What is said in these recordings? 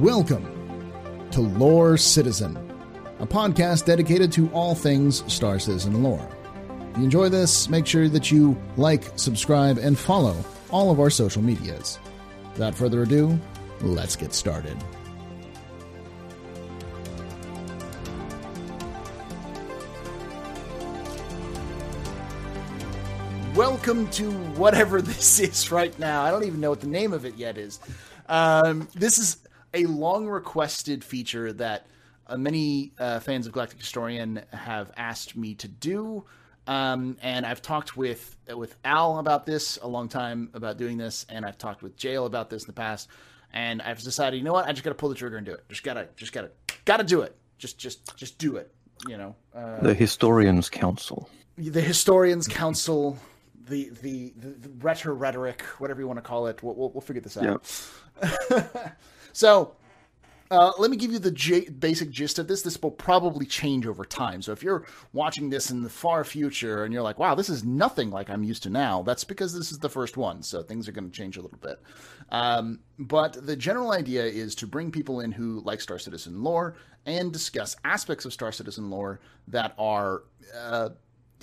Welcome to Lore Citizen, a podcast dedicated to all things Star Citizen lore. If you enjoy this, make sure that you like, subscribe, and follow all of our social medias. Without further ado, let's get started. Welcome to whatever this is right now. I don't even know what the name of it yet is. This is a long requested feature that many fans of Galactic Historian have asked me to do. And I've talked with Al about this a long time about doing this. And I've talked with Jael about this in the past. And I've decided, you know what? I just got to pull the trigger and do it. Just got to do it. Just do it. You know, the Historian's Council, the retro rhetoric, whatever you want to call it. We'll figure this out. Yep. So let me give you the basic gist of this. This will probably change over time. So if you're watching this in the far future and you're like, wow, this is nothing like I'm used to now, that's because this is the first one. So things are going to change a little bit. But the general idea is to bring people in who like Star Citizen lore and discuss aspects of Star Citizen lore that are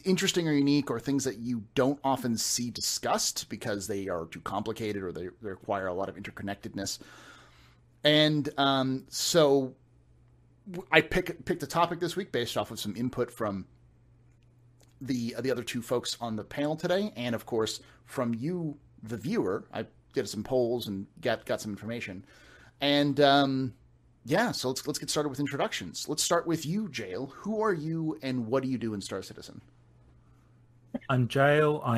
interesting or unique, or things that you don't often see discussed because they are too complicated or they require a lot of interconnectedness. And so I picked a topic this week based off of some input from the other two folks on the panel today, and of course from you, the viewer. I did some polls and got some information. And so let's get started with introductions. Let's start with you, Jael. Who are you, and what do you do in Star Citizen? I'm Jael. I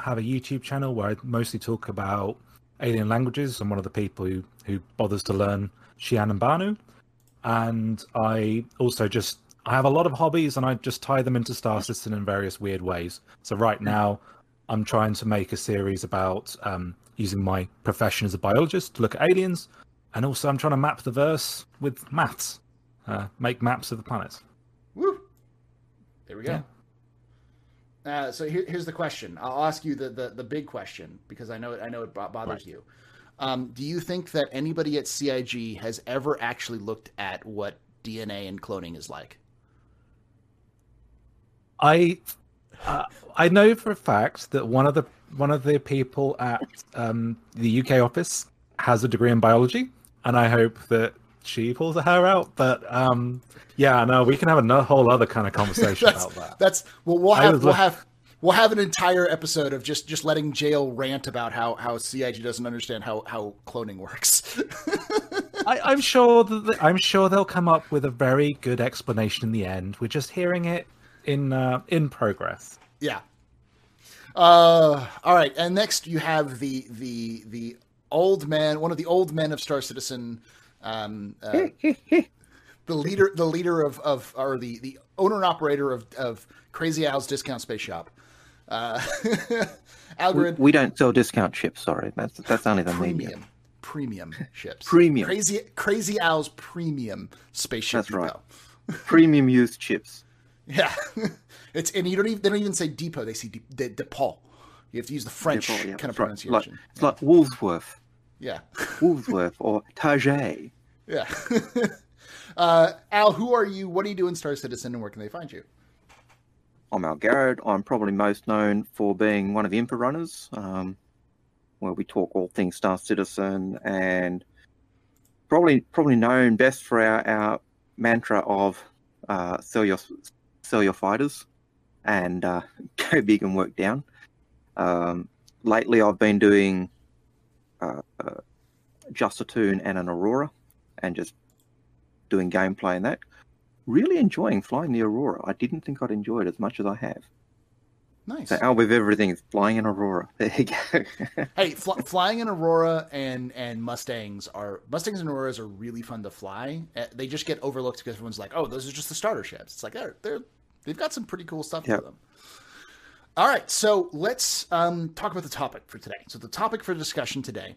have a YouTube channel where I mostly talk about alien languages. I'm one of the people who bothers to learn Xi'an and Banu. And I also I have a lot of hobbies, and I just tie them into Star Citizen in various weird ways. So right now, I'm trying to make a series about using my profession as a biologist to look at aliens. And also, I'm trying to map the verse with maths. Make maps of the planets. Woo! There we go. Yeah. So here's the question. I'll ask you the big question, because I know it bothers right. you. Do you think that anybody at CIG has ever actually looked at what DNA and cloning is like? I know for a fact that one of the people at the UK office has a degree in biology, and I hope that she pulls her out, but we can have a whole other kind of conversation about that. We'll have an entire episode of just letting Jael rant about how CIG doesn't understand how cloning works. I'm sure they'll come up with a very good explanation in the end. We're just hearing it in progress. Yeah. All right, and next you have the old man, one of the old men of Star Citizen. The owner and operator of Crazy Owl's Discount Space Shop. Al Garrod. We don't sell discount ships. Sorry, that's only the premium ships. Premium Crazy Owl's premium space ship. That's depot. Right. Premium used ships. Yeah, it's and you don't even they don't even say depot. They say depot. You have to use the French depot, kind of pronunciation. Right. It's like Woolsworth. Yeah. Woolsworth or Tajay. Yeah. Al, who are you? What do you do in Star Citizen, and where can they find you? I'm Al Garrod. I'm probably most known for being one of the Impa Runners, where we talk all things Star Citizen, and probably known best for our mantra of sell your fighters and go big and work down. Lately, I've been doing just a tune and an Aurora, and just doing gameplay, and that really enjoying flying the Aurora. I didn't think I'd enjoy it as much as I have. Nice. So out with everything is flying an Aurora. There you go. Hey, flying an Aurora and Mustangs and Auroras are really fun to fly. They just get overlooked because everyone's like, oh, those are just the starter ships. It's like they've got some pretty cool stuff for them. All right, so let's talk about the topic for today. So the topic for discussion today,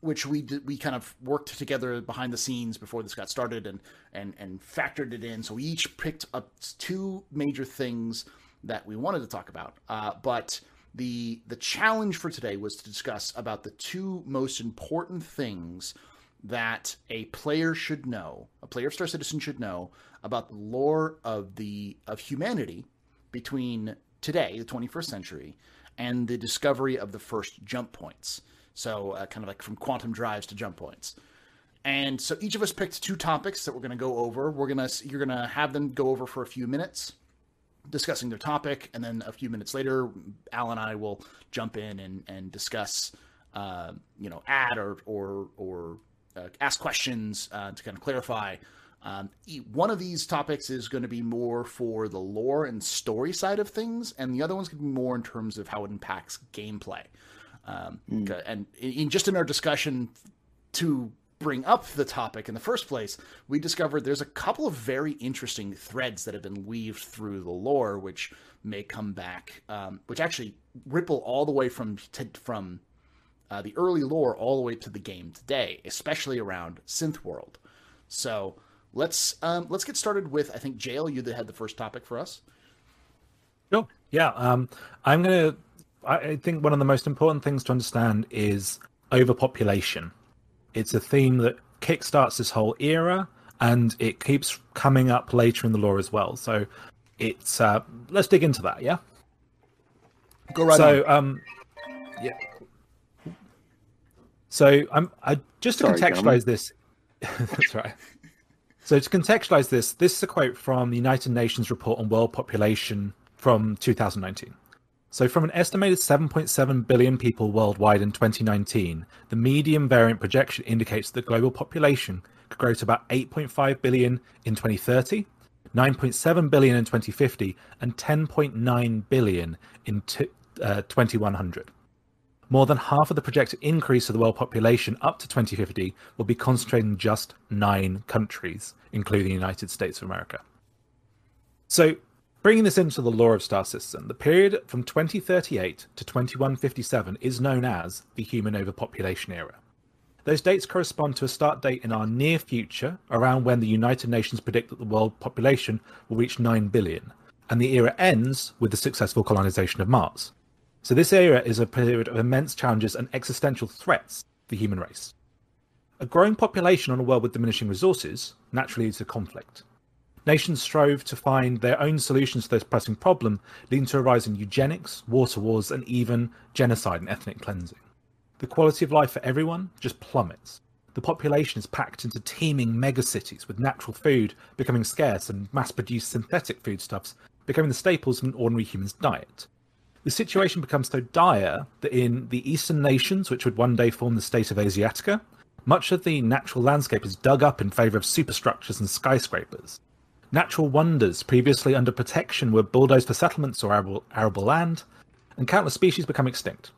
which we kind of worked together behind the scenes before this got started and factored it in. So we each picked up two major things that we wanted to talk about. But the challenge for today was to discuss about the two most important things that a player should know, a player of Star Citizen should know about the lore of humanity between today, the 21st century, and the discovery of the first jump points. So kind of like from quantum drives to jump points. And so each of us picked two topics that we're going to go over. You're going to have them go over for a few minutes, discussing their topic, and then a few minutes later, Al and I will jump in and discuss, add or ask questions to kind of clarify. One of these topics is going to be more for the lore and story side of things, and the other one's going to be more in terms of how it impacts gameplay. And in our discussion to bring up the topic in the first place, we discovered there's a couple of very interesting threads that have been weaved through the lore, which may come back, which actually ripple all the way from the early lore all the way to the game today, especially around Synthworld. So let's get started with, I think, Jael, you had the first topic for us. Sure. Yeah. I think one of the most important things to understand is overpopulation. It's a theme that kickstarts this whole era, and it keeps coming up later in the lore as well. So it's let's dig into that. Yeah. Go right on. Yeah. So That's right. So to contextualize this, this is a quote from the United Nations report on world population from 2019. So from an estimated 7.7 billion people worldwide in 2019, the medium variant projection indicates that the global population could grow to about 8.5 billion in 2030, 9.7 billion in 2050, and 10.9 billion in 2100. More than half of the projected increase of the world population up to 2050 will be concentrated in just 9 countries, including the United States of America. So, bringing this into the lore of Star Citizen, the period from 2038 to 2157 is known as the human overpopulation era. Those dates correspond to a start date in our near future, around when the United Nations predict that the world population will reach 9 billion, and the era ends with the successful colonization of Mars. So this era is a period of immense challenges and existential threats to the human race. A growing population on a world with diminishing resources naturally leads to conflict. Nations strove to find their own solutions to this pressing problem, leading to a rise in eugenics, water wars, and even genocide and ethnic cleansing. The quality of life for everyone just plummets. The population is packed into teeming megacities, with natural food becoming scarce and mass-produced synthetic foodstuffs becoming the staples of an ordinary human's diet. The situation becomes so dire that in the eastern nations, which would one day form the state of Asiatica, much of the natural landscape is dug up in favour of superstructures and skyscrapers. Natural wonders previously under protection were bulldozed for settlements or arable land, and countless species become extinct.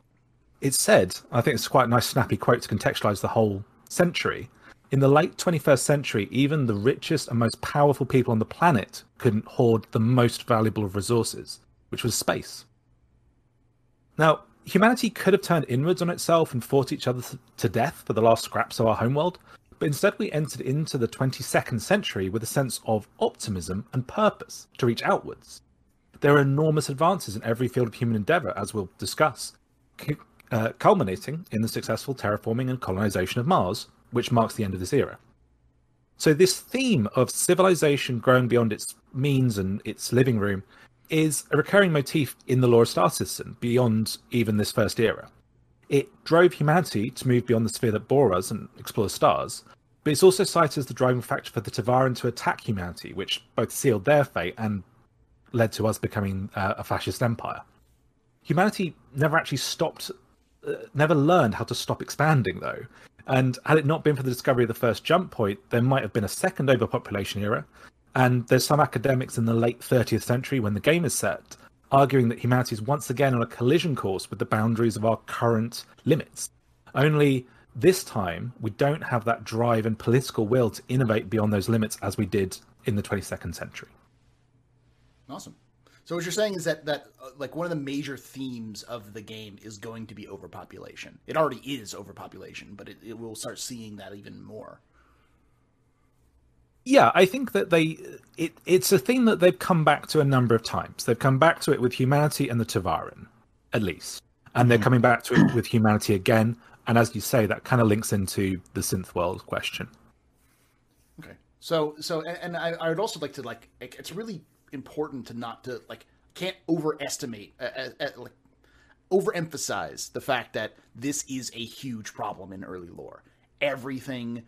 It's said, I think it's quite a nice snappy quote to contextualise the whole century, in the late 21st century, even the richest and most powerful people on the planet couldn't hoard the most valuable of resources, which was space. Now, humanity could have turned inwards on itself and fought each other to death for the last scraps of our homeworld, but instead we entered into the 22nd century with a sense of optimism and purpose to reach outwards. There are enormous advances in every field of human endeavour, as we'll discuss, culminating in the successful terraforming and colonisation of Mars, which marks the end of this era. So this theme of civilization growing beyond its means and its living room is a recurring motif in the lore of Star Citizen, beyond even this first era. It drove humanity to move beyond the sphere that bore us and explore stars, but it's also cited as the driving factor for the Tevarin to attack humanity, which both sealed their fate and led to us becoming a fascist empire. Humanity never actually never learned how to stop expanding, though, and had it not been for the discovery of the first jump point, there might have been a second overpopulation era. And there's some academics in the late 30th century, when the game is set, arguing that humanity is once again on a collision course with the boundaries of our current limits. Only this time, we don't have that drive and political will to innovate beyond those limits as we did in the 22nd century. Awesome. So what you're saying is that like one of the major themes of the game is going to be overpopulation. It already is overpopulation, but it will start seeing that even more. Yeah, I think that it's a theme that they've come back to a number of times. They've come back to it with humanity and the Tevarin, at least. And they're coming back to it with humanity again And as you say, that kind of links into the synth world question. Okay. So, and I would also like to, like, it's really important to not to, like, can't overestimate, like, overemphasize the fact that this is a huge problem in early lore. Everything,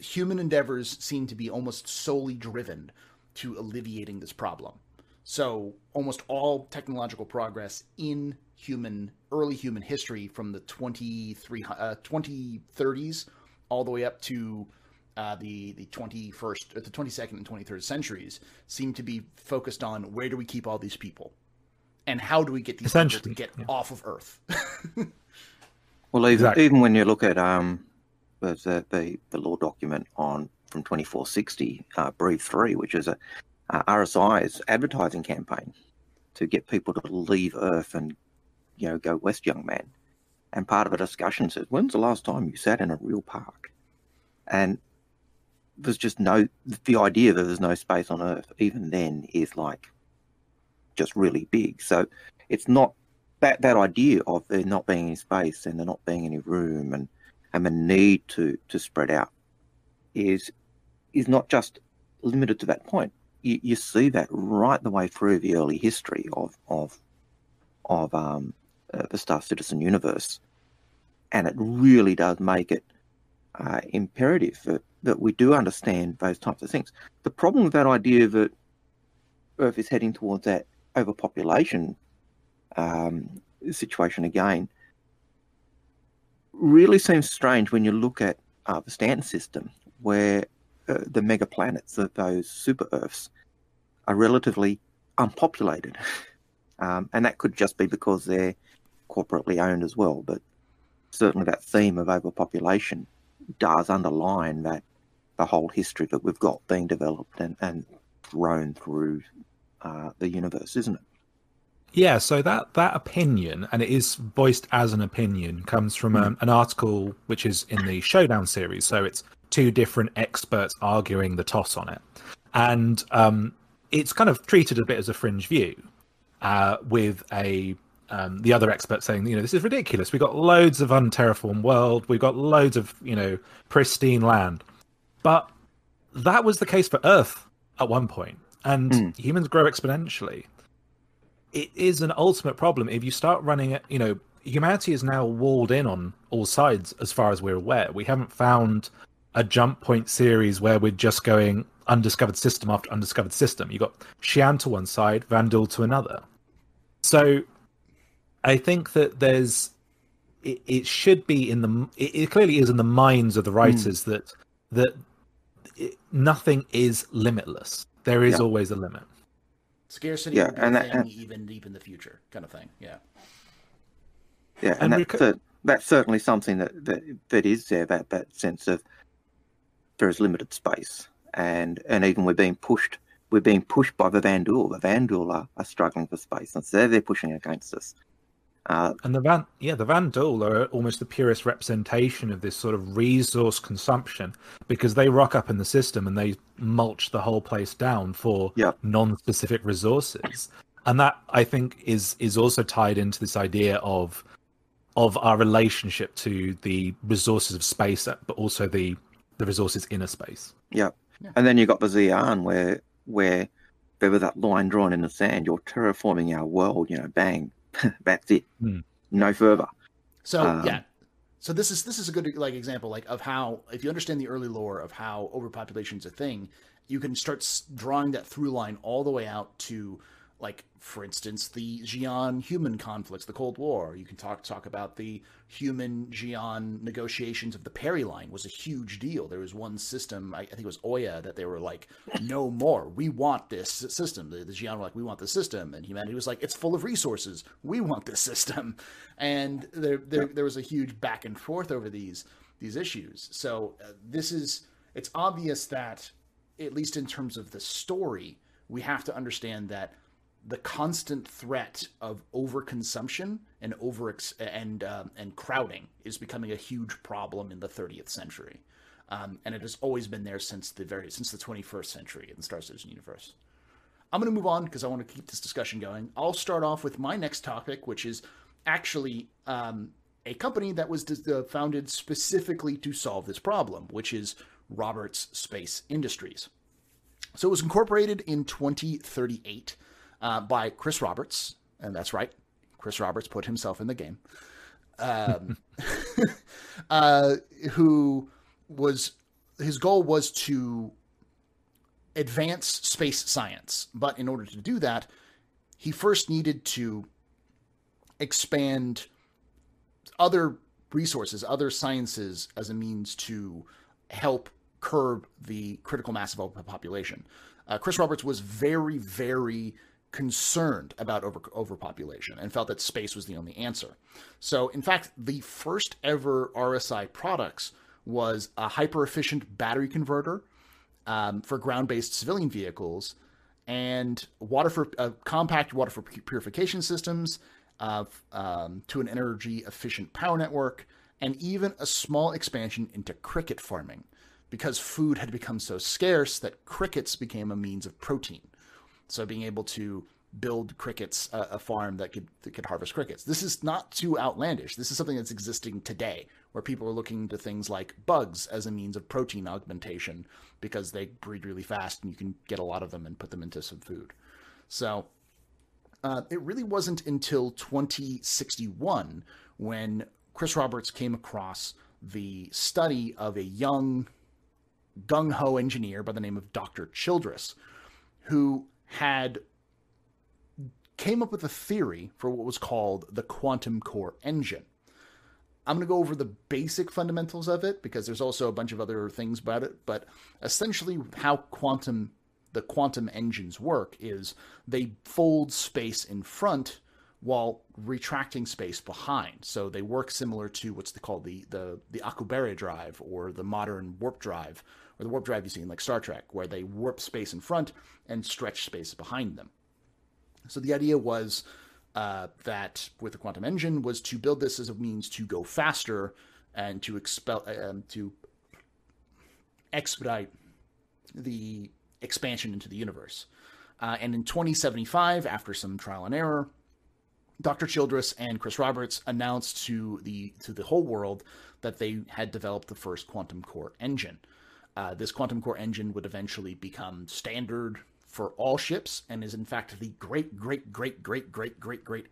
human endeavors seem to be almost solely driven to alleviating this problem. So almost all technological progress in early human history from the 2030s all the way up to the 21st, or the 22nd and 23rd centuries seem to be focused on where do we keep all these people? And how do we get these people to get off of Earth? Well, even when you look at the law document on from 2460, Brief 3, which is RSI's advertising campaign to get people to leave Earth and, you know, go west, young man. And part of a discussion says, when's the last time you sat in a real park? And there's just the idea that there's no space on Earth, even then, is like just really big. So it's not that idea of there not being any space and there not being any room and the need to spread out is not just limited to that point. You see that right the way through the early history of the Star Citizen universe, and it really does make it imperative that we do understand those types of things. The problem with that idea that Earth is heading towards that overpopulation situation again really seems strange when you look at the Stanton system, where the mega planets of those super Earths are relatively unpopulated. And that could just be because they're corporately owned as well. But certainly that theme of overpopulation does underline that the whole history that we've got being developed and thrown through the universe, isn't it? Yeah, so that opinion, and it is voiced as an opinion, comes from an article which is in the Showdown series. So it's two different experts arguing the toss on it. And it's kind of treated a bit as a fringe view, with the other expert saying, you know, this is ridiculous. We've got loads of unterraformed world. We've got loads of, you know, pristine land. But that was the case for Earth at one point, and humans grow exponentially. It is an ultimate problem if you start running it. You know, humanity is now walled in on all sides as far as we're aware. We haven't found a jump point series where we're just going undiscovered system after undiscovered system. You've got Xi'an to one side, Vandal to another. So I think that there's, it should be in the, it clearly is in the minds of the writers that nothing is limitless. There is always a limit. Scarcity will be a thing even deep in the future, kind of thing. Yeah. Yeah, and that's certainly something that is there, that sense of there is limited space. And even we're being pushed by the Vandal. The Vandal are struggling for space, and so they're pushing against us. And the Vandal are almost the purest representation of this sort of resource consumption, because they rock up in the system and they mulch the whole place down for non-specific resources. And that, I think, is also tied into this idea of our relationship to the resources of space, but also the resources in a space. Yeah. Yeah. And then you got the Xi'an, where there was that line drawn in the sand. You're terraforming our world, you know. Bang, that's it, no further. So so this is a good example of how, if you understand the early lore of how overpopulation is a thing, you can start drawing that through line all the way out to, like, for instance, the Xi'an human conflicts, the Cold War. You can talk about the human Xi'an negotiations of the Perry Line was a huge deal. There was one system, I think it was Oya, that they were like, no more. We want this system. The Xi'an were like, we want this system. And humanity was like, it's full of resources. We want this system. And there was a huge back and forth over these issues. So it's obvious that, at least in terms of the story, we have to understand that the constant threat of overconsumption and and crowding is becoming a huge problem in the 30th century, and it has always been there since the 21st century in the Star Citizen universe. I'm going to move on because I want to keep this discussion going. I'll start off with my next topic, which is actually a company that was founded specifically to solve this problem, which is Roberts Space Industries. So it was incorporated in 2038 by Chris Roberts, and that's right, Chris Roberts put himself in the game, who was, his goal was to advance space science. But in order to do that, he first needed to expand other resources, other sciences, as a means to help curb the critical mass of the population. Chris Roberts was very, very concerned about overpopulation and felt that space was the only answer. So, in fact, the first ever RSI products was a hyper-efficient battery converter for ground-based civilian vehicles, and water for compact water for purification systems to an energy-efficient power network, and even a small expansion into cricket farming, because food had become so scarce that crickets became a means of protein. So being able to build crickets, a farm that could harvest crickets. This is not too outlandish. This is something that's existing today, where people are looking to things like bugs as a means of protein augmentation, because they breed really fast and you can get a lot of them and put them into some food. So it really wasn't until 2061 when Chris Roberts came across the study of a young gung-ho engineer by the name of Dr. Childress, who had came up with a theory for what was called the quantum core engine. I'm going to go over the basic fundamentals of it, because there's also a bunch of other things about it, but essentially how the quantum engines work is they fold space in front while retracting space behind. So they work similar to what's called the Alcubierre drive, or the modern warp drive, or the warp drive you see in like Star Trek, where they warp space in front and stretch space behind them. So the idea was that with the quantum engine was to build this as a means to go faster and to expedite the expansion into the universe. And in 2075, after some trial and error, Dr. Childress and Chris Roberts announced to the whole world that they had developed the first quantum core engine. This quantum core engine would eventually become standard for all ships, and is in fact the great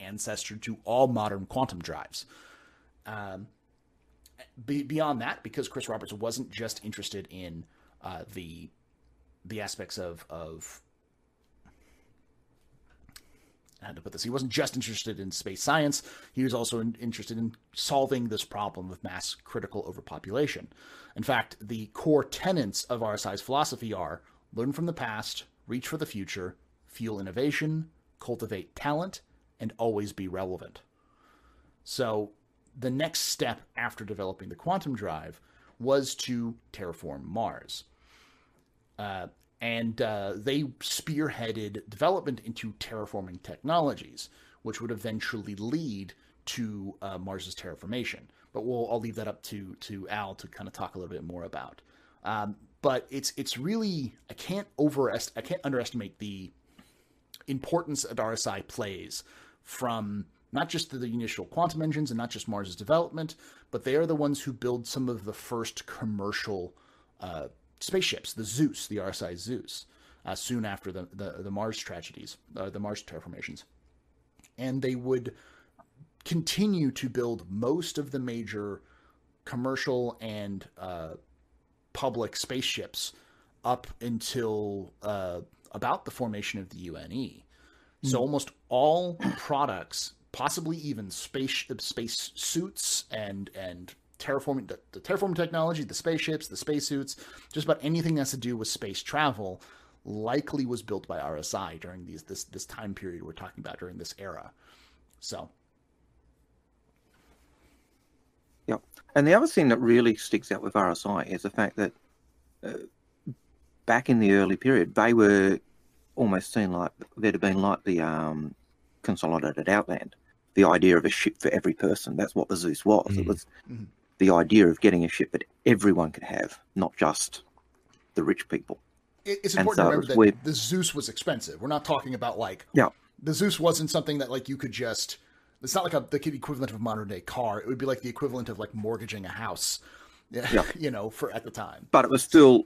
ancestor to all modern quantum drives. Beyond that, because Chris Roberts wasn't just interested in the aspects of I had to put this. He wasn't just interested in space science. He was also interested in solving this problem of mass critical overpopulation. In fact, the core tenets of RSI's philosophy are learn from the past, reach for the future, fuel innovation, cultivate talent, and always be relevant. So the next step after developing the quantum drive was to terraform Mars. And they spearheaded development into terraforming technologies, which would eventually lead to Mars's terraformation. But I'll leave that up to Al to kind of talk a little bit more about. But it's really, I can't underestimate the importance that RSI plays, from not just the initial quantum engines and not just Mars's development, but they are the ones who build some of the first commercial spaceships, the Zeus, the RSI Zeus, soon after the Mars tragedies, the Mars terraformations. And they would continue to build most of the major commercial and public spaceships up until about the formation of the UNE. So almost all products, possibly even space suits and terraforming, the terraforming technology, the spaceships, the spacesuits, just about anything that has to do with space travel likely was built by RSI during this time period we're talking about, during this era. So. Yeah. And the other thing that really sticks out with RSI is the fact that back in the early period, they were almost seen like, they'd have been like the Consolidated Outland, the idea of a ship for every person. That's what the Zeus was. Mm-hmm. It was the idea of getting a ship that everyone could have, not just the rich people. It's important to remember that the Zeus was expensive. We're not talking about like, the Zeus wasn't something that like you could just, It's not like the equivalent of a modern day car. It would be like the equivalent of like mortgaging a house, you know, for at the time. But it was still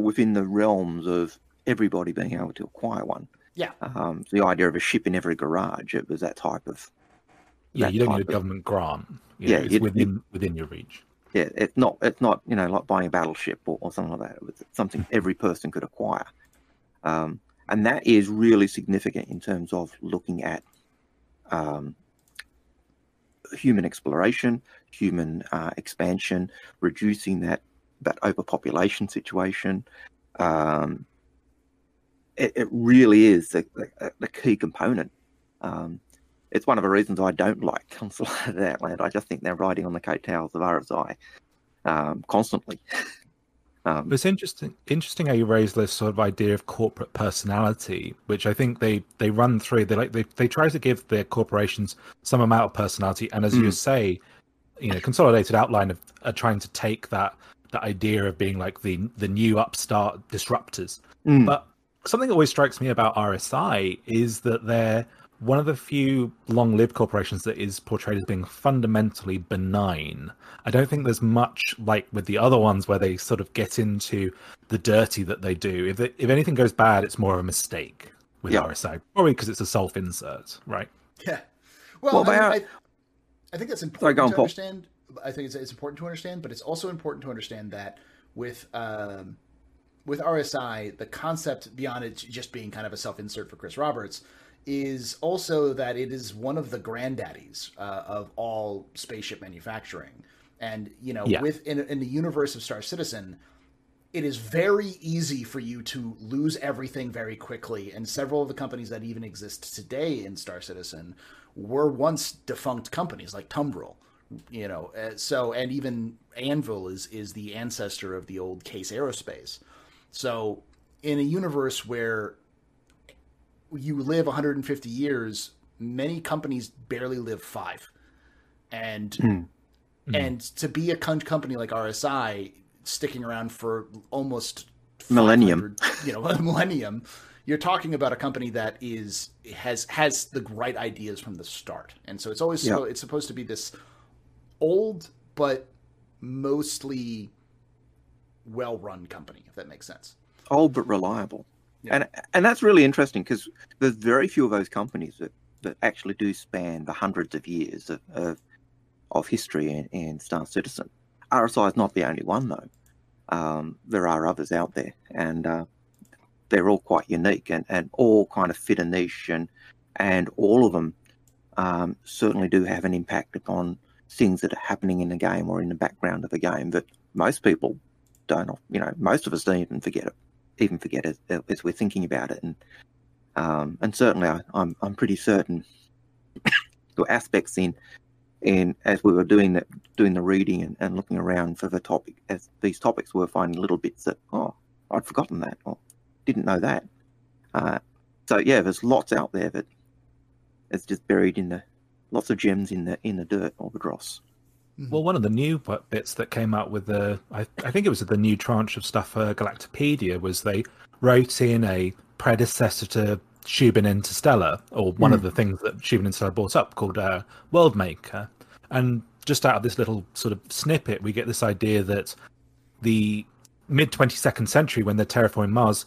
within the realms of everybody being able to acquire one. Yeah. The idea of a ship in every garage, it was that type of. Yeah, you don't need a government grant. Yeah, it's within your reach. Yeah, it's not you know, like buying a battleship or something like that. It's something every person could acquire, and that is really significant in terms of looking at human exploration, human expansion, reducing that overpopulation situation. It really is the key component. It's one of the reasons I don't like Consolidated Outland. I just think they're riding on the coattails of RSI constantly. It's interesting how you raise this sort of idea of corporate personality, which I think they run through. They try to give their corporations some amount of personality, and as you say, you know, Consolidated Outland are trying to take that idea of being like the new upstart disruptors. But something that always strikes me about RSI is that they're one of the few long-lived corporations that is portrayed as being fundamentally benign. I don't think there's much like with the other ones where they sort of get into the dirty that they do. If anything goes bad, it's more of a mistake with RSI, probably because it's a self-insert, right? Yeah. Well I think that's important to understand. I think it's important to understand, but it's also important to understand that with RSI, the concept beyond it just being kind of a self-insert for Chris Roberts is also that it is one of the granddaddies of all spaceship manufacturing. And, you know, in the universe of Star Citizen, it is very easy for you to lose everything very quickly. And several of the companies that even exist today in Star Citizen were once defunct companies like Tumbrel, you know. And even Anvil is the ancestor of the old Case Aerospace. So in a universe where you live 150 years, many companies barely live 5. And to be a company like RSI sticking around for almost a millennium, you're talking about a company that has the right ideas from the start. And so it's always it's supposed to be this old but mostly well-run company, if that makes sense. Old but reliable. Yeah. And that's really interesting because there's very few of those companies that actually do span the hundreds of years of history in Star Citizen. RSI is not the only one, though. There are others out there, and they're all quite unique and all kind of fit a niche, and all of them certainly do have an impact upon things that are happening in the game or in the background of the game that most people don't, you know, most of us don't even forget it. As we're thinking about it, and certainly I'm pretty certain the aspects in as we were doing the reading and looking around for the topic, as these topics, we're finding little bits that I'd forgotten that or didn't know that. So yeah, there's lots out there that it's just buried in the lots of gems in the dirt or the dross. Well, one of the new bits that came out with I think it was the new tranche of stuff for Galactopedia, was they wrote in a predecessor to Shubin Interstellar, or one of the things that Shubin Interstellar brought up, called Worldmaker. And just out of this little sort of snippet, we get this idea that the mid-22nd century, when they're terraforming Mars,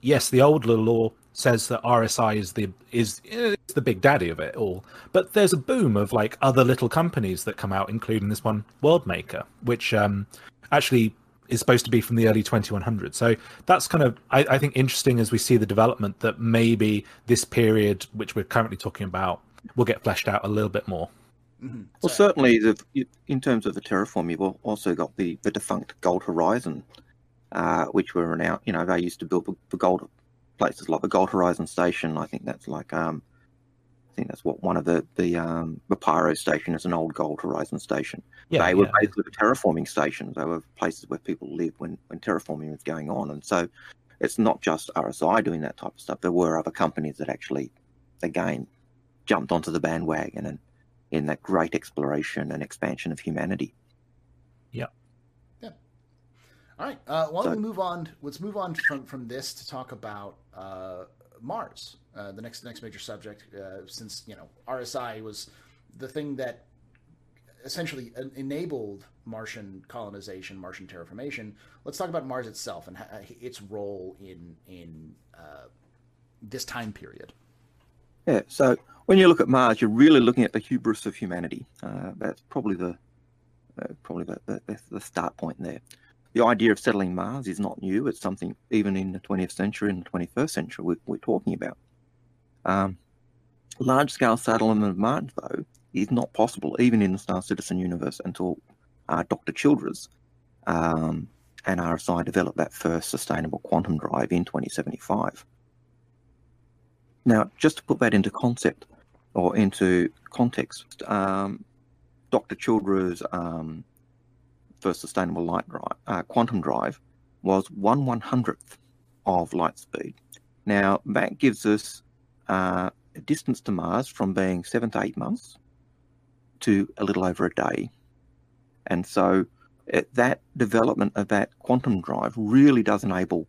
yes, the old law says that RSI is the big daddy of it all, but there's a boom of like other little companies that come out, including this one Worldmaker, which actually is supposed to be from the early 2100s. So that's kind of I think interesting as we see the development, that maybe this period which we're currently talking about will get fleshed out a little bit more. Well, certainly in terms of the terraform, you've also got the defunct Gold Horizon, which were now, you know, they used to build the gold places like the Gold Horizon station. I think that's like what one of the Pyro station is, an old Gold Horizon station. They were basically the terraforming stations. They were places where people lived when terraforming was going on. And so it's not just RSI doing that type of stuff. There were other companies that actually, again, jumped onto the bandwagon and in that great exploration and expansion of humanity. All right. Why don't we move on? Let's move on from this to talk about Mars, the next major subject. Since, you know, RSI was the thing that essentially enabled Martian colonization, Martian terraformation, let's talk about Mars itself and its role in this time period. Yeah, so when you look at Mars, you're really looking at the hubris of humanity. That's probably the start point there. The idea of settling Mars is not new. It's something even in the 20th century and the 21st century we're talking about. Large-scale settlement of Mars, though, is not possible even in the Star Citizen universe until Dr. Childress and RSI developed that first sustainable quantum drive in 2075. Now, just to put that into context, Dr. Childress' first sustainable quantum drive was 1/100th of light speed. Now, that gives us a distance to Mars from being 7 to 8 months to a little over a day. And so that development of that quantum drive really does enable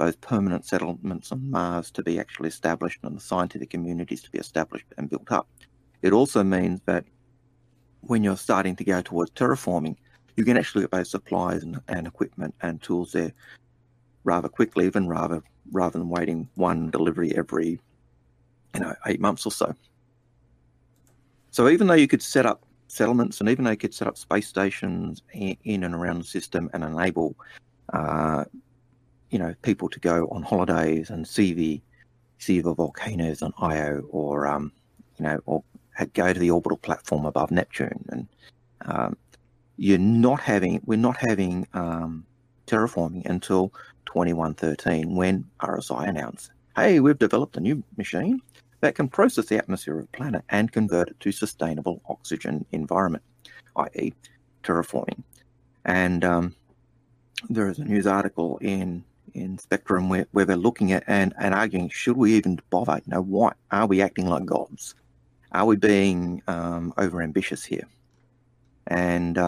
those permanent settlements on Mars to be actually established and the scientific communities to be established and built up. It also means that when you're starting to go towards terraforming, you can actually get those supplies and equipment and tools there rather quickly, even rather than waiting one delivery every 8 months or so. So even though you could set up settlements and even though you could set up space stations in and around the system and enable people to go on holidays and see the volcanoes on Io, or or go to the orbital platform above Neptune, and we're not having terraforming until 2113, when RSI announced, "Hey, we've developed a new machine that can process the atmosphere of a planet and convert it to sustainable oxygen environment," i.e., terraforming. And there is a news article in Spectrum where they're looking at and arguing, should we even bother? Why are we acting like gods? Are we being overambitious here? And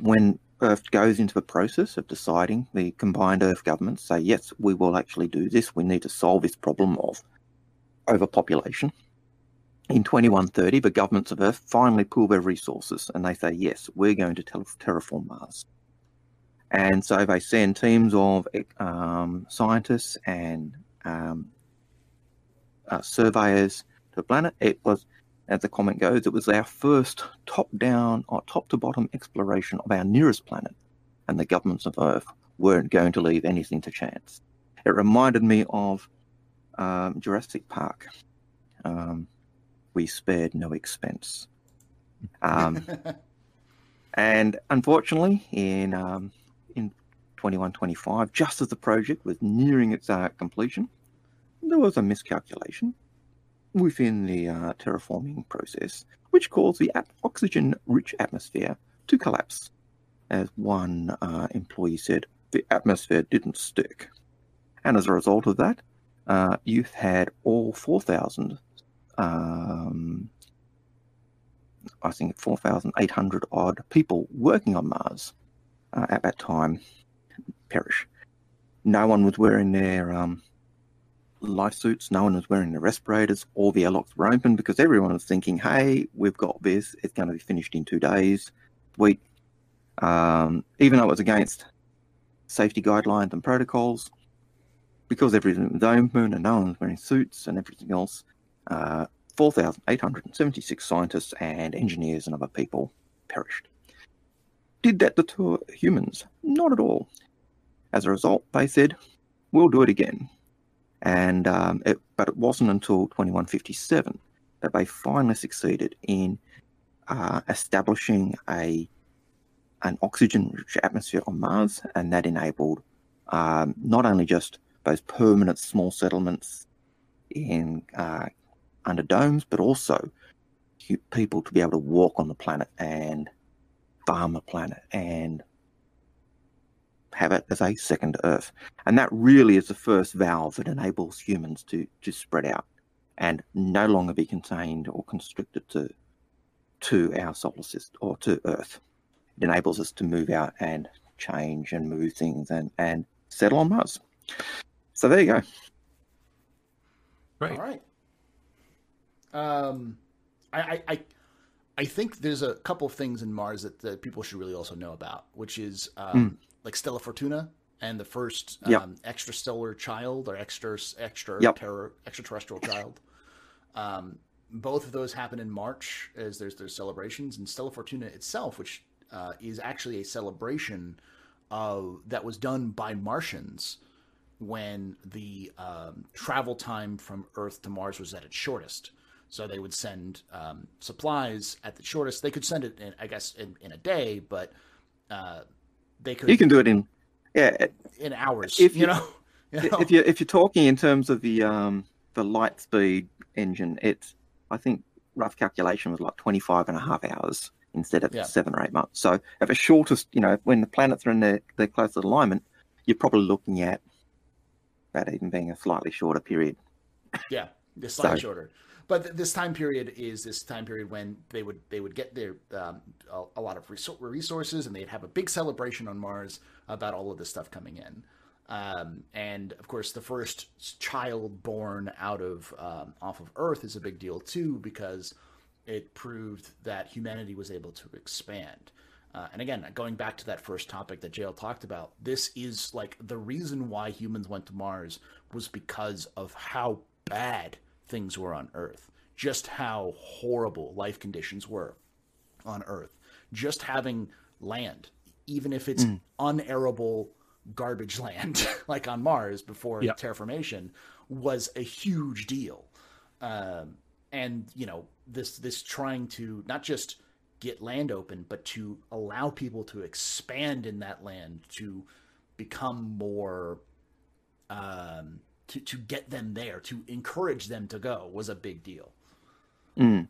when Earth goes into the process of deciding, the combined Earth governments say, yes, we will actually do this. We need to solve this problem of overpopulation. In 2130, the governments of Earth finally pool their resources and they say, yes, we're going to terraform Mars. And so they send teams of scientists and surveyors to the planet. It was, as the comment goes, it was our first top-down or top-to-bottom exploration of our nearest planet, and the governments of Earth weren't going to leave anything to chance. It reminded me of Jurassic Park. We spared no expense. And unfortunately, in 2125, just as the project was nearing its completion, there was a miscalculation within the terraforming process, which caused the oxygen-rich atmosphere to collapse. As one employee said, the atmosphere didn't stick. And as a result of that, you've had all 4,800 odd people working on Mars at that time perish. No one was wearing their life suits. No one was wearing their respirators. All the airlocks were open because everyone was thinking, hey, we've got this. It's going to be finished in 2 days, week. Even though it was against safety guidelines and protocols, because everything was open and no one was wearing suits and everything else, 4,876 scientists and engineers and other people perished. Did that deter humans? Not at all. As a result, they said, we'll do it again. And but it wasn't until 2157 that they finally succeeded in establishing an oxygen-rich atmosphere on Mars, and that enabled not only just those permanent small settlements in under domes, but also people to be able to walk on the planet and farm the planet and have it as a second Earth. And that really is the first valve that enables humans to spread out and no longer be contained or constricted to our solar system or to Earth. It enables us to move out and change and move things and settle on Mars. So there you go. Great. All right. I think there's a couple of things in Mars that people should really also know about, which is like Stella Fortuna and the first extrastellar child or extraterrestrial child. Both of those happen in March as there's celebrations, and Stella Fortuna itself, which is actually a celebration that was done by Martians when the travel time from Earth to Mars was at its shortest. So they would send supplies at the shortest. They could send it, in a day, but they could. You can do it in hours. If you're talking in terms of the light speed engine, it's, I think rough calculation was like 25.5 hours instead of 7 or 8 months. So at the shortest, when the planets are in their closest alignment, you're probably looking at that even being a slightly shorter period. Yeah, slightly shorter. But this time period is this time period when they would get their a lot of resources, and they'd have a big celebration on Mars about all of this stuff coming in. And of course, the first child born off of Earth is a big deal too, because it proved that humanity was able to expand. And again, going back to that first topic that Jael talked about, this is like the reason why humans went to Mars was because of how bad things were on Earth, just how horrible life conditions were on Earth. Just having land, even if it's unairable garbage land, like on Mars before terraformation, was a huge deal. And, this trying to not just get land open, but to allow people to expand in that land to become more... To get them there, to encourage them to go, was a big deal. And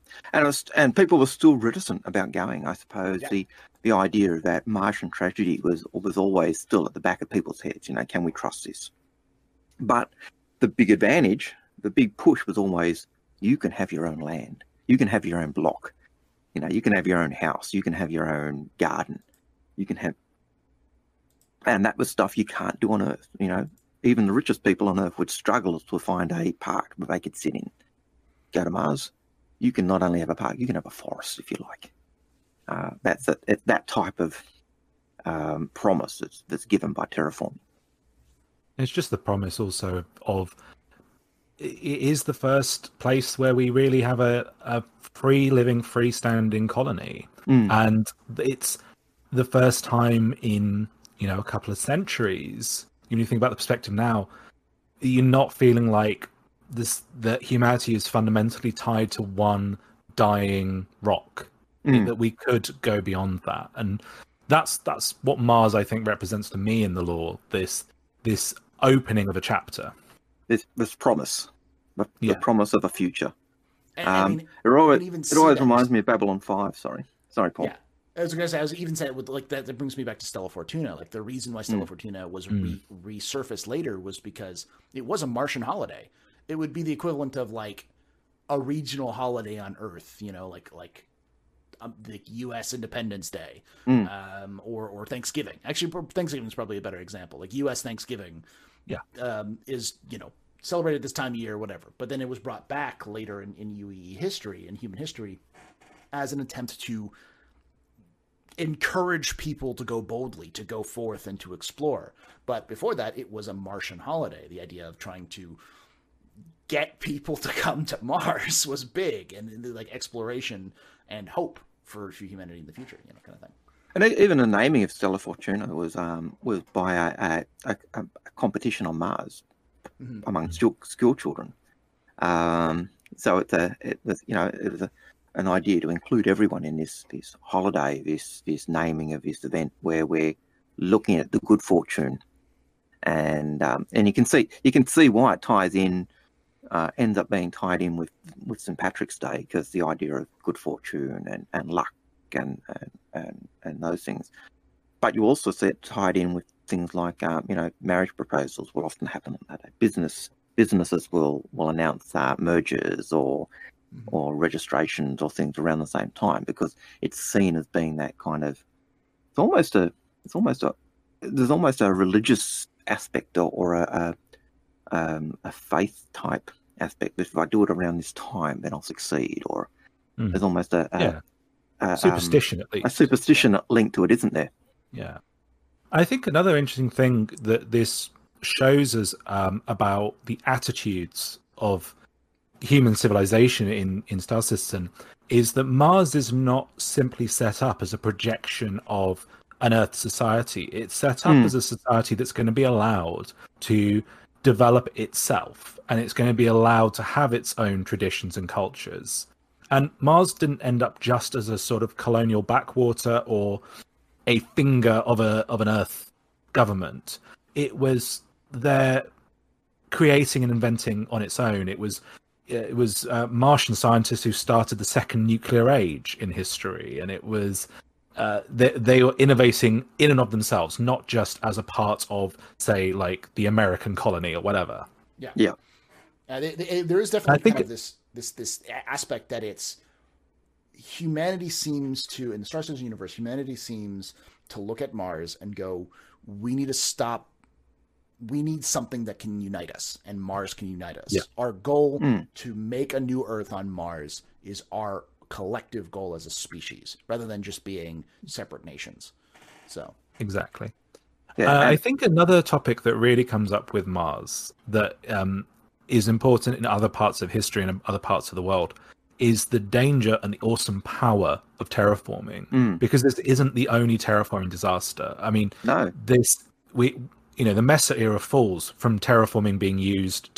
people were still reticent about going, I suppose. Yeah. The idea of that Martian tragedy was always still at the back of people's heads. Can we trust this? But the big advantage, the big push was always, you can have your own land. You can have your own block. You can have your own house. You can have your own garden. You can have... And that was stuff you can't do on Earth, Even the richest people on Earth would struggle to find a park where they could sit in. Go to Mars, you can not only have a park, you can have a forest if you like. That's that type of promise that's given by terraforming. It's just the promise also of it is the first place where we really have a free-living, freestanding colony. And it's the first time in, a couple of centuries... When you think about the perspective now, you're not feeling like that humanity is fundamentally tied to one dying rock, that we could go beyond that. And that's what Mars, I think, represents to me in the lore, this opening of a chapter. This promise, the promise of a future. And, it always reminds me of Babylon 5, sorry, Paul. Yeah. I was going to say, I was even saying with like that brings me back to Stella Fortuna. Like the reason why Stella Fortuna was resurfaced later was because it was a Martian holiday. It would be the equivalent of like a regional holiday on Earth, like U.S. Independence Day, or Thanksgiving. Actually, Thanksgiving is probably a better example. Like U.S. Thanksgiving, is celebrated this time of year, whatever. But then it was brought back later in UEE history and human history as an attempt to encourage people to go boldly, to go forth and to explore. But before that, it was a Martian holiday. The idea of trying to get people to come to Mars was big, and like exploration and hope for humanity in the future, kind of thing. And even the naming of Stella Fortuna was by a competition on Mars among school children. So it was an idea to include everyone in this holiday, this naming of this event, where we're looking at the good fortune, and you can see why it ties in, ends up being tied in with St. Patrick's Day, because the idea of good fortune and luck and those things. But you also see it tied in with things like marriage proposals will often happen on that day. Businesses will announce mergers or registrations or things around the same time, because it's seen as being that kind of there's almost a religious aspect or a faith type aspect. If I do it around this time, then I'll succeed, or There's almost a superstition, at least. A superstition linked to it, isn't there? Yeah. I think another interesting thing that this shows us about the attitudes of human civilization in Star Citizen is that Mars is not simply set up as a projection of an Earth society. It's set up as a society that's going to be allowed to develop itself, and it's going to be allowed to have its own traditions and cultures. And Mars didn't end up just as a sort of colonial backwater or a finger of an Earth government. It was there creating and inventing on its own. It was Martian scientists who started the second nuclear age in history, and it was they were innovating in and of themselves, not just as a part of, say, like the American colony or whatever. Yeah, yeah. There is definitely this aspect that it's humanity seems to, in the Star Citizen universe, humanity seems to look at Mars and go, we need to stop. We need something that can unite us, and Mars can unite us. Yeah. Our goal to make a new Earth on Mars is our collective goal as a species, rather than just being separate nations. So exactly. Yeah, I think another topic that really comes up with Mars that is important in other parts of history and other parts of the world is the danger and the awesome power of terraforming, because this isn't the only terraforming disaster. I mean, the Mesa era falls from terraforming being used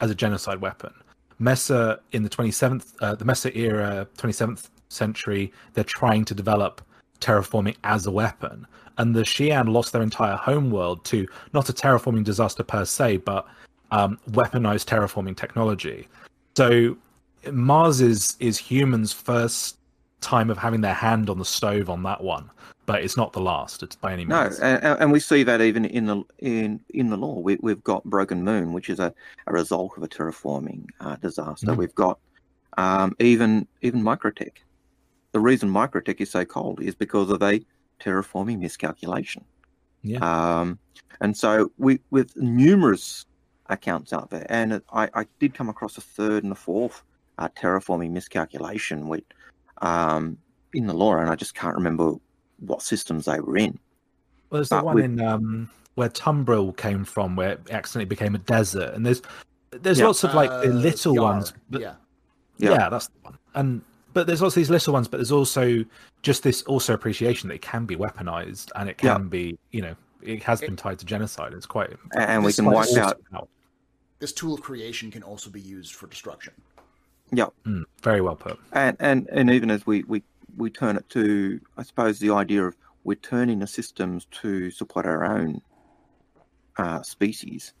as a genocide weapon. Mesa in the Mesa era, 27th century, they're trying to develop terraforming as a weapon. And the Xi'an lost their entire homeworld to not a terraforming disaster per se, but weaponized terraforming technology. So Mars is humans' first time of having their hand on the stove on that one. But it's not the last. It's by any means. No, and we see that even in the law. We've got Broken Moon, which is a result of a terraforming disaster. Mm-hmm. We've got even Microtech. The reason Microtech is so cold is because of a terraforming miscalculation. Yeah. And so with numerous accounts out there, and I did come across a third and a fourth terraforming miscalculation with in the law, and I just can't remember what systems they were in. Well, there's the one in where Tumbrel came from, where it accidentally became a desert, and there's lots of like little ones, but yeah, that's the one. And but there's lots of these little ones, but there's also just this appreciation that it can be weaponized, and it can be, it has been tied to genocide. It's quite, and we can wipe out. This tool of creation can also be used for destruction. Yeah, very well put. And even as we turn it to, I suppose, the idea of we're turning the systems to support our own species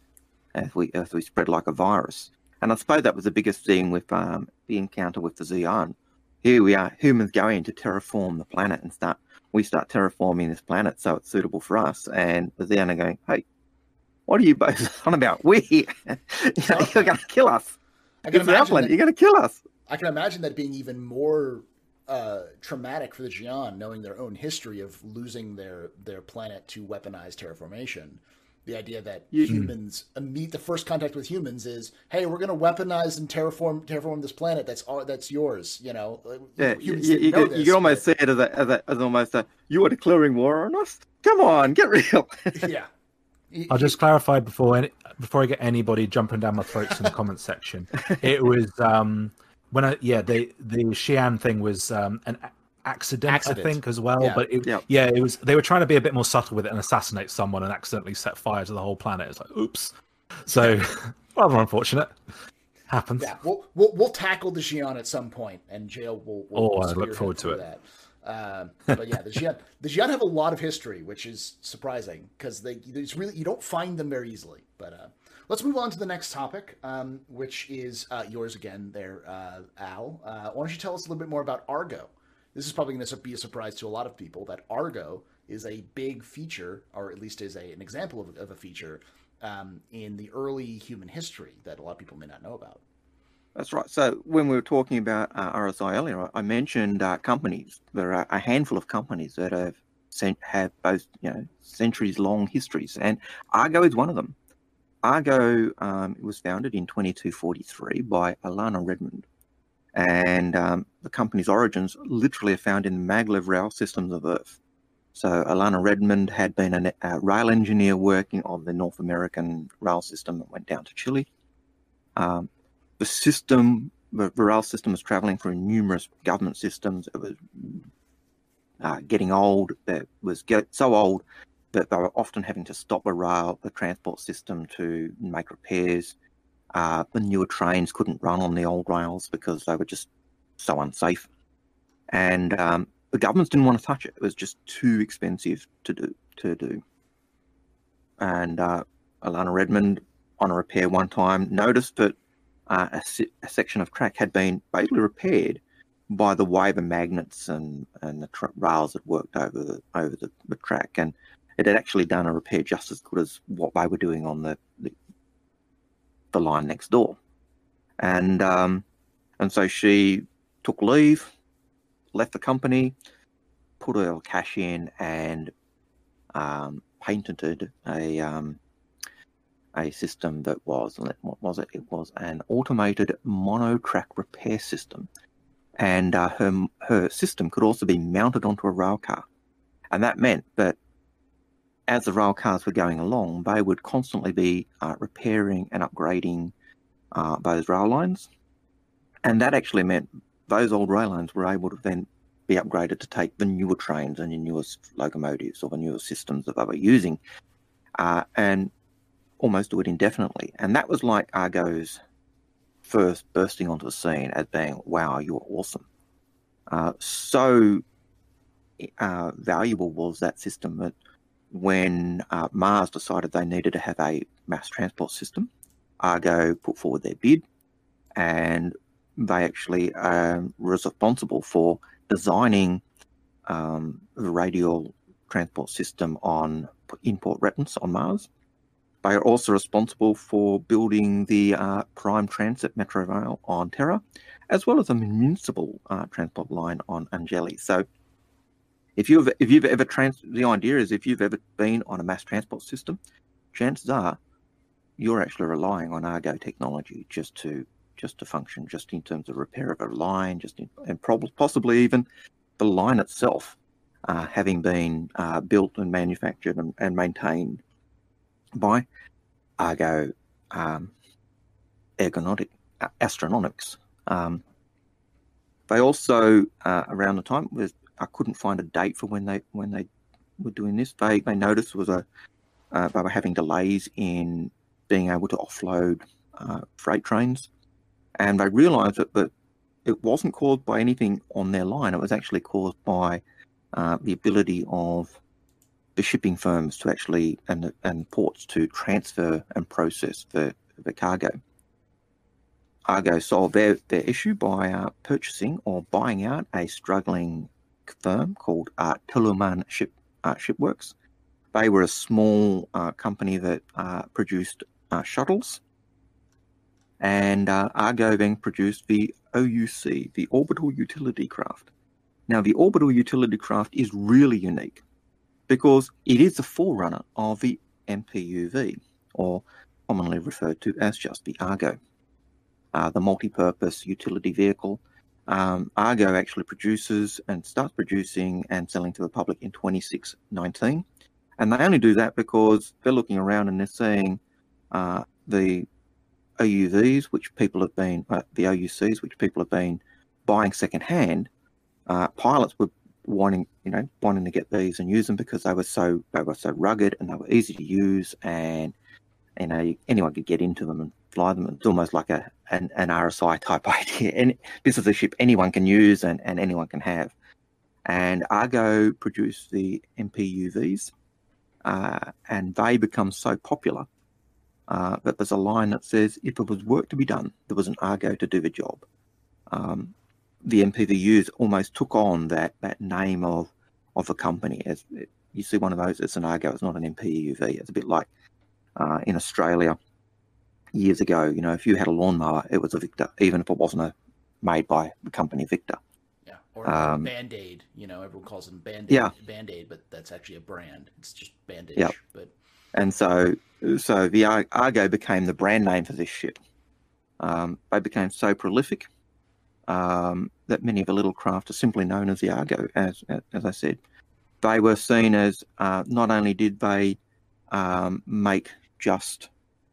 as we spread like a virus. And I suppose that was the biggest thing with the encounter with the Xi'an. Here we are, humans going to terraform the planet, and we start terraforming this planet so it's suitable for us. And the Xi'an are going, hey, what are you both on about? We're here. You're going to kill us. It's the outland. You're going to kill us. I can imagine that being even more traumatic for the Xi'an, knowing their own history of losing their planet to weaponized terraformation. The idea that humans the first contact with humans is, hey, we're going to weaponize and terraform this planet. That's yours. You can almost see it as almost a, you are declaring war on us. Come on, get real. Yeah. I'll just clarify before I get anybody jumping down my throats in the comments section. It was the Xi'an thing was an accident, I think, as well. Yeah. But it was, they were trying to be a bit more subtle with it and assassinate someone and accidentally set fire to the whole planet. It's like, oops. So rather unfortunate. Happens. Yeah, we'll tackle the Xi'an at some point, and Jael will I look forward to it. But yeah, the Xi'an have a lot of history, which is surprising because you don't find them very easily. But let's move on to the next topic, which is yours again there, Al. Why don't you tell us a little bit more about Argo? This is probably going to be a surprise to a lot of people that Argo is a big feature, or at least is an example of a feature in the early human history that a lot of people may not know about. That's right. So when we were talking about RSI earlier, I mentioned companies. There are a handful of companies that have both centuries-long histories, and Argo is one of them. Argo was founded in 2243 by Alana Redmond, And the company's origins literally are found in maglev rail systems of Earth. So Alana Redmond had been a rail engineer working on the North American rail system that went down to Chile. The rail system was traveling through numerous government systems. It was getting old. It was so old that they were often having to stop the transport system to make repairs. The newer trains couldn't run on the old rails because they were just so unsafe. And the governments didn't want to touch it. It was just too expensive to do. And Alana Redmond, on a repair one time, noticed that a section of track had been basically repaired by the way the magnets and the rails had worked over the track. And it had actually done a repair just as good as what they were doing on the line next door. And so she took leave, left the company, put her cash in, and patented a system that was, what was it? It was an automated mono-track repair system. And her system could also be mounted onto a rail car. And that meant that as the rail cars were going along, they would constantly be repairing and upgrading those rail lines. And that actually meant those old rail lines were able to then be upgraded to take the newer trains and the newest locomotives or the newer systems that they were using, and almost do it indefinitely. And that was like Argo's first bursting onto the scene as being, wow, you're awesome. So valuable was that system that when Mars decided they needed to have a mass transport system, Argo put forward their bid, and they actually were responsible for designing the radial transport system on in-port Rettance on Mars. They are also responsible for building the prime transit metro rail on Terra, as well as a municipal transport line on Angeli. So the idea is if you've ever been on a mass transport system, chances are you're actually relying on Argo technology just to function, just in terms of repair of a line, and possibly even the line itself, having been built and manufactured and maintained by Argo Astronautics. They also, around the time, I couldn't find a date for when they were doing this. They noticed they were having delays in being able to offload freight trains, and they realised that it wasn't caused by anything on their line. It was actually caused by the ability of the shipping firms to actually and ports to transfer and process the cargo. Argo solved their issue by purchasing or buying out a struggling firm called Tuluman Shipworks. They were a small company that produced shuttles, and Argo then produced the OUC, the Orbital Utility Craft. Now, the Orbital Utility Craft is really unique because it is the forerunner of the MPUV, or commonly referred to as just the Argo, the multi-purpose utility vehicle. Argo actually produces and starts producing and selling to the public in 2619, and they only do that because they're looking around and they're seeing the OUVs, which people have been the OUCs, which people have been buying secondhand. Pilots were wanting to get these and use them because they were so rugged and they were easy to use, and anyone could get into them and fly them. It's almost like an RSI type idea. And this is a ship anyone can use and anyone can have. And Argo produced the MPUVs, and they become so popular that there's a line that says, if there was work to be done, there was an Argo to do the job. The MPUVs almost took on that name of the company. As you see one of those, it's an Argo, it's not an MPUV. It's a bit like in Australia years ago, if you had a lawnmower, it was a Victor, even if it wasn't made by the company Victor. Yeah, or Band-Aid. Everyone calls them Band-Aid. Yeah. Band-Aid, but that's actually a brand. It's just Bandage. Yeah. But and so the Argo became the brand name for this ship. They became so prolific that many of the little craft are simply known as the Argo, as I said. They were seen as, not only did they make just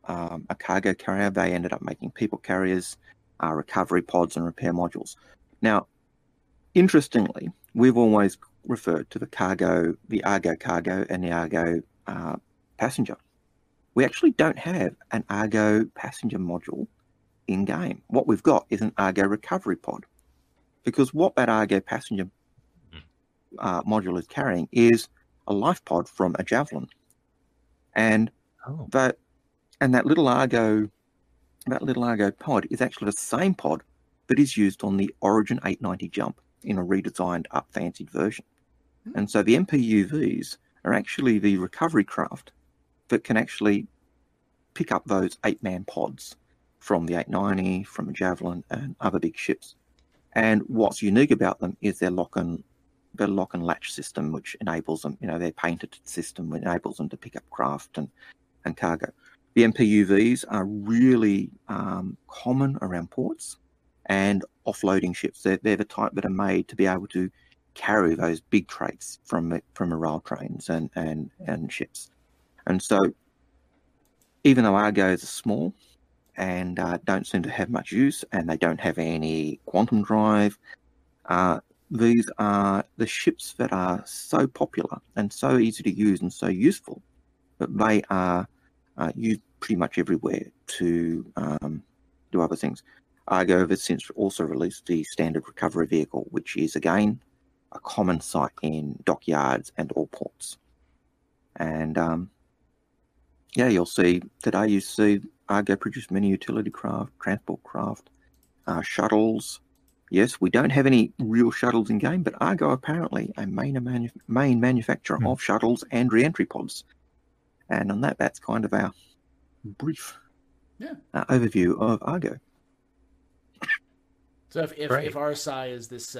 a cargo carrier, they ended up making people carriers, recovery pods and repair modules. Now, interestingly, we've always referred to the cargo, the Argo cargo and the Argo passenger. We actually don't have an Argo passenger module in game. What we've got is an Argo recovery pod, because what that Argo passenger module is carrying is a life pod from a Javelin, and that little Argo, pod is actually the same pod that is used on the Origin 890 Jump in a redesigned, up fancied version. And so the MPUVs are actually the recovery craft that can actually pick up those 8-man pods from the 890, from a Javelin and other big ships. And what's unique about them is their lock and latch system, which enables them, their painted system enables them to pick up craft and cargo. The MPUVs are really common around ports and offloading ships. They're the type that are made to be able to carry those big crates from rail trains and ships. And so, even though Argos are small and don't seem to have much use, and they don't have any quantum drive, these are the ships that are so popular and so easy to use and so useful that they are used pretty much everywhere to do other things. Argo has since also released the standard recovery vehicle, which is again a common sight in dockyards and all ports. And yeah, you'll see today, you see Argo produce many utility craft, transport craft, shuttles. Yes, we don't have any real shuttles in game, but Argo apparently a main manufacturer of shuttles and re-entry pods. And on that, that's kind of our brief overview of Argo. So if RSI is this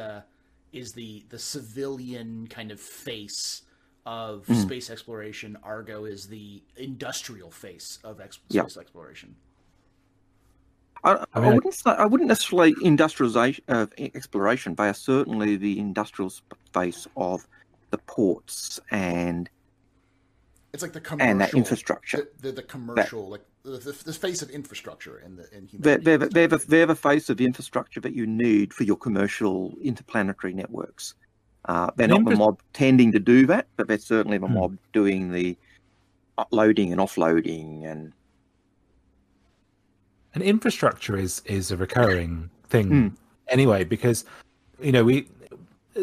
is the civilian kind of face of space exploration, Argo is the industrial face of space exploration. I wouldn't necessarily industrialization of exploration. They are certainly the industrial face of the ports, and it's like the commercial and that infrastructure. The commercial, that, like the face of infrastructure in humanity. They're the face of infrastructure that you need for your commercial interplanetary networks. They're not the mob tending to do that, but they're certainly the mob doing the uploading and offloading. And infrastructure is a recurring thing anyway, because,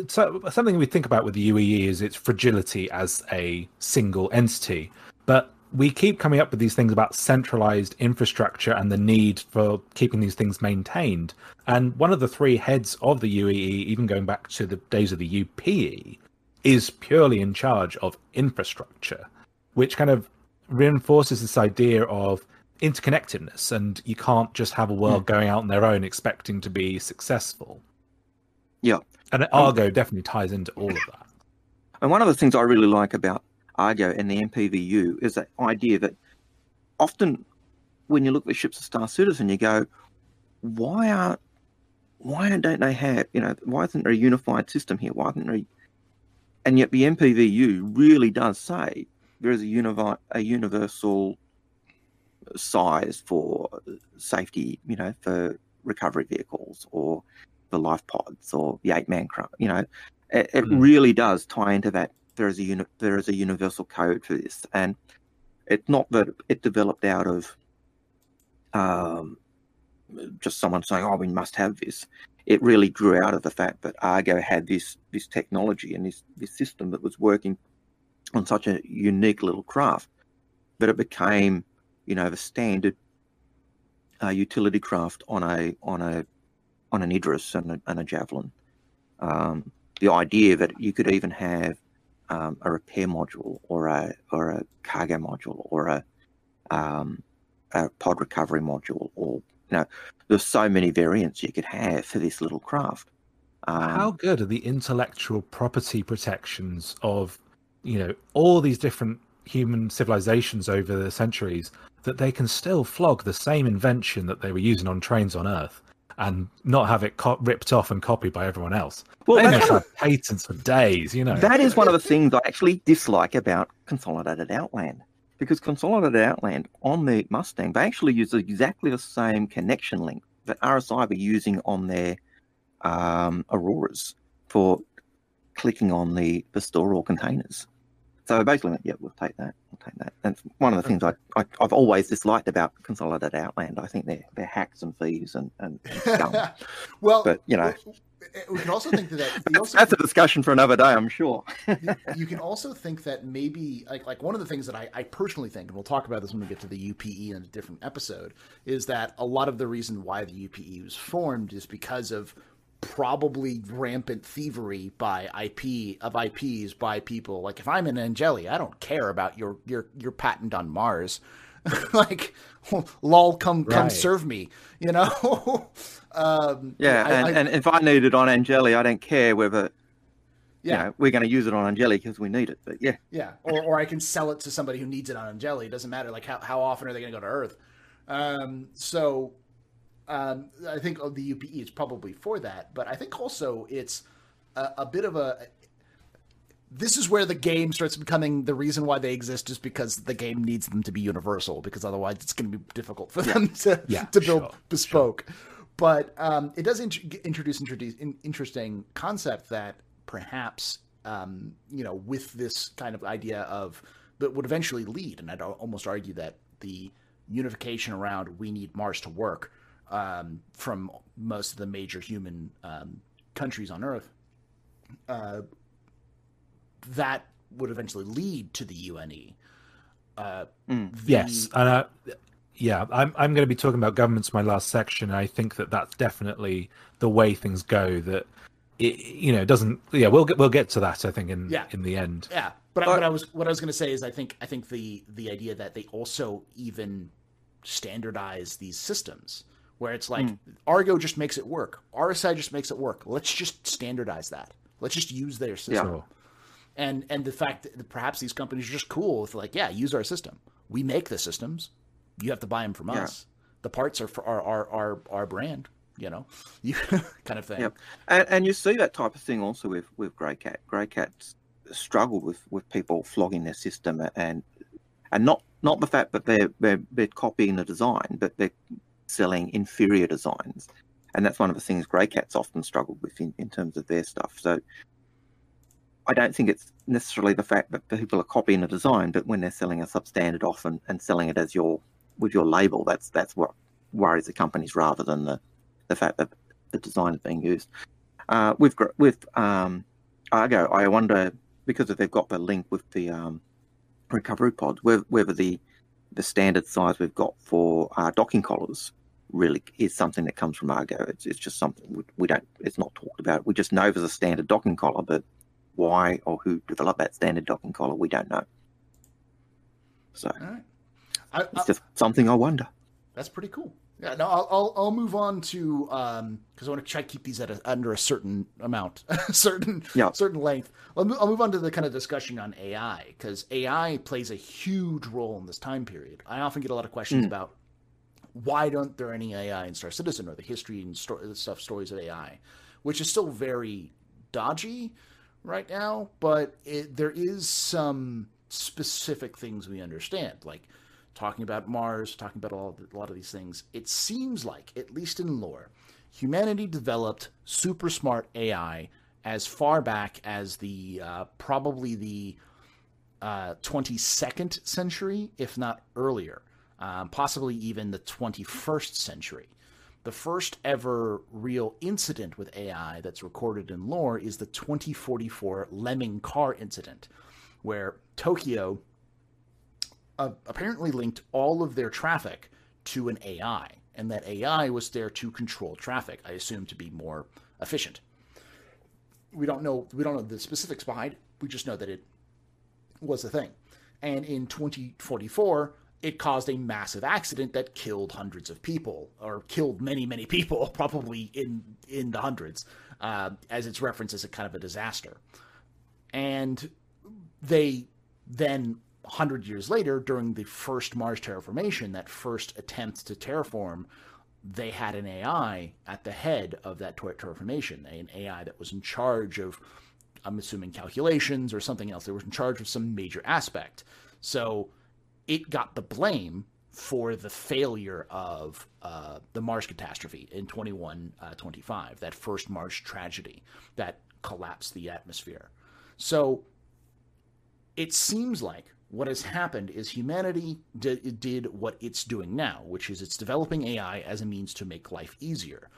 something we think about with the UEE is its fragility as a single entity. But we keep coming up with these things about centralized infrastructure and the need for keeping these things maintained. And one of the three heads of the UEE, even going back to the days of the UPE, is purely in charge of infrastructure, which kind of reinforces this idea of interconnectedness. And you can't just have a world going out on their own expecting to be successful. Yeah. And Argo definitely ties into all of that. And one of the things I really like about Argo and the MPVU is that idea that often when you look at ships of Star Citizen, you go, why isn't there a unified system here? Why isn't there? And yet the MPVU really does say there is a universal size for safety, for recovery vehicles or the life pods or the 8-man crowd. It really does tie into that. There is a universal code for this, and it's not that it developed out of just someone saying, "Oh, we must have this." It really grew out of the fact that Argo had this technology and this system that was working on such a unique little craft, but it became, the standard utility craft on an Idris and a Javelin. The idea that you could even have a repair module or a cargo module or a pod recovery module, or there's so many variants you could have for this little craft. How good are the intellectual property protections of all these different human civilizations over the centuries that they can still flog the same invention that they were using on trains on Earth and not have it ripped off and copied by everyone else. Well, they must have patents for days, you know. That is one of the things I actually dislike about Consolidated Outland, because Consolidated Outland on the Mustang, they actually use exactly the same connection link that RSI were using on their Auroras for clicking on the store or containers. So basically, yeah, we'll take that. We'll take that. And one of the things I've always disliked about Consolidated Outland, I think they're hacks and thieves and scum. Well, but you know, we can also think that that's a discussion for another day, I'm sure. You can also think that maybe like one of the things that I personally think, and we'll talk about this when we get to the UPE in a different episode, is that a lot of the reason why the UPE was formed is because of probably rampant thievery by IPs by people. Like, if I'm an Angeli, I don't care about your patent on Mars. Like, lol, come serve me, you know. And if I need it on Angeli, I don't care whether. Yeah, you know, we're going to use it on Angeli because we need it. But yeah, or I can sell it to somebody who needs it on Angeli. It doesn't matter. Like, how often are they going to go to Earth? I think the UPE is probably for that, but I think also it's a bit of a. This is where the game starts becoming the reason why they exist, is because the game needs them to be universal, because otherwise it's going to be difficult for them to build bespoke. Sure. But it does introduce an interesting concept that perhaps with this kind of idea of, but would eventually lead, and I'd almost argue that the unification around we need Mars to work. From most of the major human countries on Earth, that would eventually lead to the UNE. Yes, and I'm going to be talking about governments in my last section. And I think that's definitely the way things go. That it doesn't. Yeah, we'll get to that. I think in the end. Yeah, but what I was going to say is I think the idea that they also even standardize these systems. Where it's like, Argo just makes it work. RSI just makes it work. Let's just standardize that. Let's just use their system. Yeah. And the fact that perhaps these companies are just cool with like, yeah, use our system. We make the systems. You have to buy them from us. The parts are for our brand, you know, kind of thing. Yeah. And you see that type of thing also with Greycat. Greycat's struggle with people flogging their system and not the fact that they're copying the design, but they're selling inferior designs, and that's one of the things Greycat's often struggled with in terms of their stuff. So I don't think it's necessarily the fact that people are copying a design, but when they're selling a substandard off and selling it as with your label, that's what worries the companies rather than the fact that the design is being used. With Argo, I wonder, because they've got the link with the recovery pods, whether the standard size we've got for docking collars really is something that comes from Argo. It's just something we don't. It's not talked about. We just know there's a standard docking collar, but why or who developed that standard docking collar, we don't know. So it's just something I wonder. That's pretty cool. Yeah. No, I'll move on to because I want to try to keep these at under a certain amount, certain length. I'll move on to the kind of discussion on AI, because AI plays a huge role in this time period. I often get a lot of questions about why don't there any AI in Star Citizen, or the history and stories of AI, which is still very dodgy right now, but there is some specific things we understand, like talking about Mars, talking about a lot of these things. It seems like, at least in lore, humanity developed super smart AI as far back as probably the 22nd century, if not earlier, possibly even the 21st century. The first ever real incident with AI that's recorded in lore is the 2044 Lemming car incident, where Tokyo apparently linked all of their traffic to an AI, and that AI was there to control traffic, I assume, to be more efficient. We don't know the specifics behind it. We just know that it was a thing. And in 2044, it caused a massive accident that killed hundreds of people, or killed many, many people, probably in the hundreds, as it's referenced as a kind of a disaster. And they then 100 years later, during the first Mars terraformation, that first attempt to terraform, they had an AI at the head of that terraformation, an AI that was in charge of, I'm assuming, calculations or something else. They were in charge of some major aspect. So it got the blame for the failure of the Mars catastrophe in 2125, that first Mars tragedy that collapsed the atmosphere. So it seems like what has happened is humanity did what it's doing now, which is it's developing AI as a means to make life easier.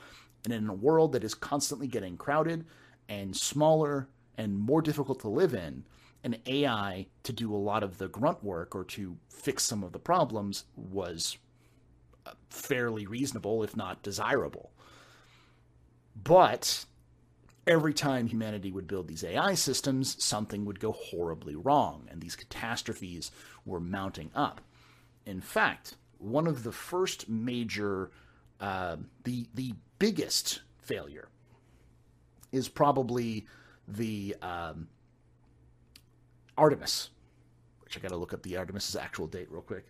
And in a world that is constantly getting crowded and smaller and more difficult to live in, an AI to do a lot of the grunt work or to fix some of the problems was fairly reasonable, if not desirable. But every time humanity would build these AI systems, something would go horribly wrong, and these catastrophes were mounting up. In fact, one of the first major, the biggest failure is probably the Artemis, which I gotta look up the Artemis's actual date real quick.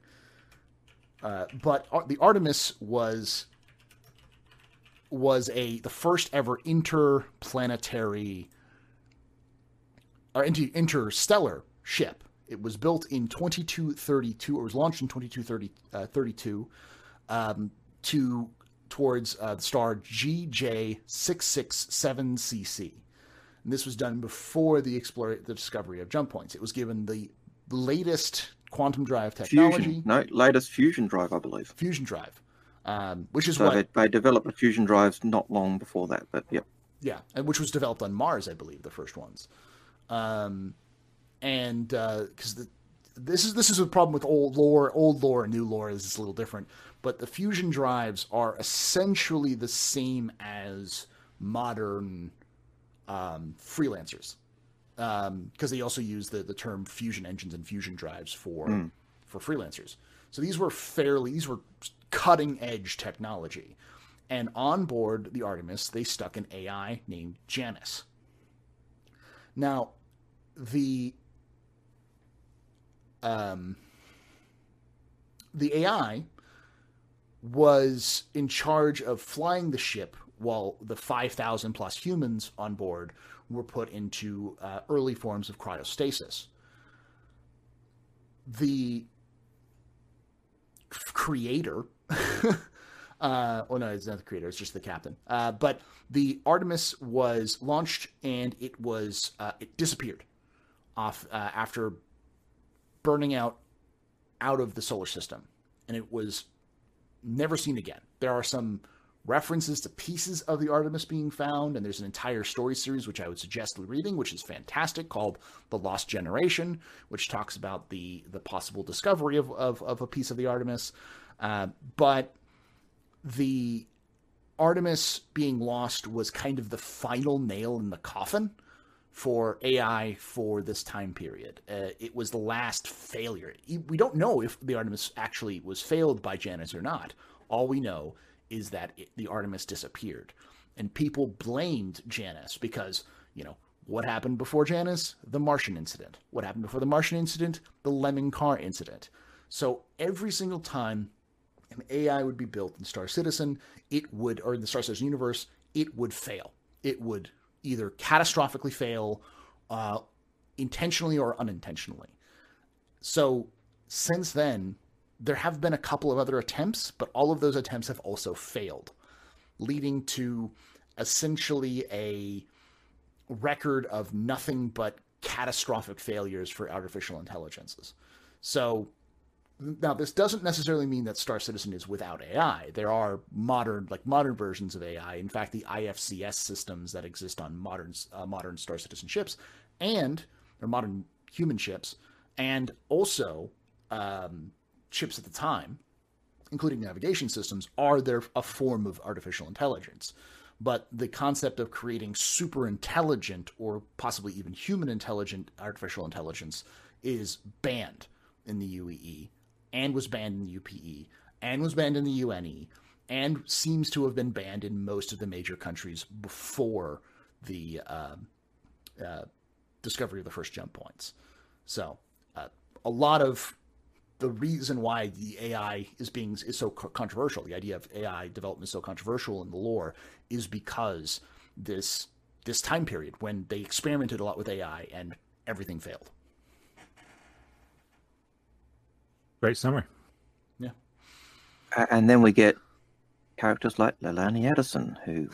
But the Artemis was the first ever interplanetary or interstellar ship. It was built in 2232, or was launched in 2232 towards the star GJ667 CC. And this was done before the discovery of jump points. It was given the latest quantum drive technology. Latest fusion drive, I believe. Fusion drive. Which is so they developed the fusion drives not long before that, but yep. Yeah, and which was developed on Mars, I believe, the first ones. This is a problem with old lore and new lore is a little different, but the fusion drives are essentially the same as modern freelancers, because they also use the term fusion engines and fusion drives for freelancers. So these were cutting-edge technology. And on board the Artemis, they stuck an AI named Janus. Now, the AI was in charge of flying the ship while the 5,000-plus humans on board were put into early forms of cryostasis. The creator... no, it's not the creator, it's just the captain. But the Artemis was launched, and it disappeared off after burning out of the solar system, and it was never seen again. There are some references to pieces of the Artemis being found, and there's an entire story series which I would suggest reading, which is fantastic, called The Lost Generation, which talks about the possible discovery of a piece of the Artemis. But the Artemis being lost was kind of the final nail in the coffin for AI for this time period. It was the last failure. We don't know if the Artemis actually was failed by Janus or not. All we know is that the Artemis disappeared. And people blamed Janus because, you know, what happened before Janus? The Martian incident. What happened before the Martian incident? The Lemming car incident. So every single time an AI would be built in Star Citizen, or in the Star Citizen universe, it would fail. It would either catastrophically fail, intentionally or unintentionally. So since then, there have been a couple of other attempts, but all of those attempts have also failed, leading to essentially a record of nothing but catastrophic failures for artificial intelligences. So... Now, this doesn't necessarily mean that Star Citizen is without AI. There are modern versions of AI. In fact, the IFCS systems that exist on modern Star Citizen ships, or modern human ships, and also ships at the time, including navigation systems, are a form of artificial intelligence. But the concept of creating super intelligent or possibly even human intelligent artificial intelligence is banned in the UEE, and was banned in the UPE, and was banned in the UNE, and seems to have been banned in most of the major countries before the discovery of the first jump points. So a lot of the reason why the AI is so controversial, the idea of AI development is so controversial in the lore, is because this time period when they experimented a lot with AI and everything failed. Great summary. Yeah. And then we get characters like Leilani Edison, who,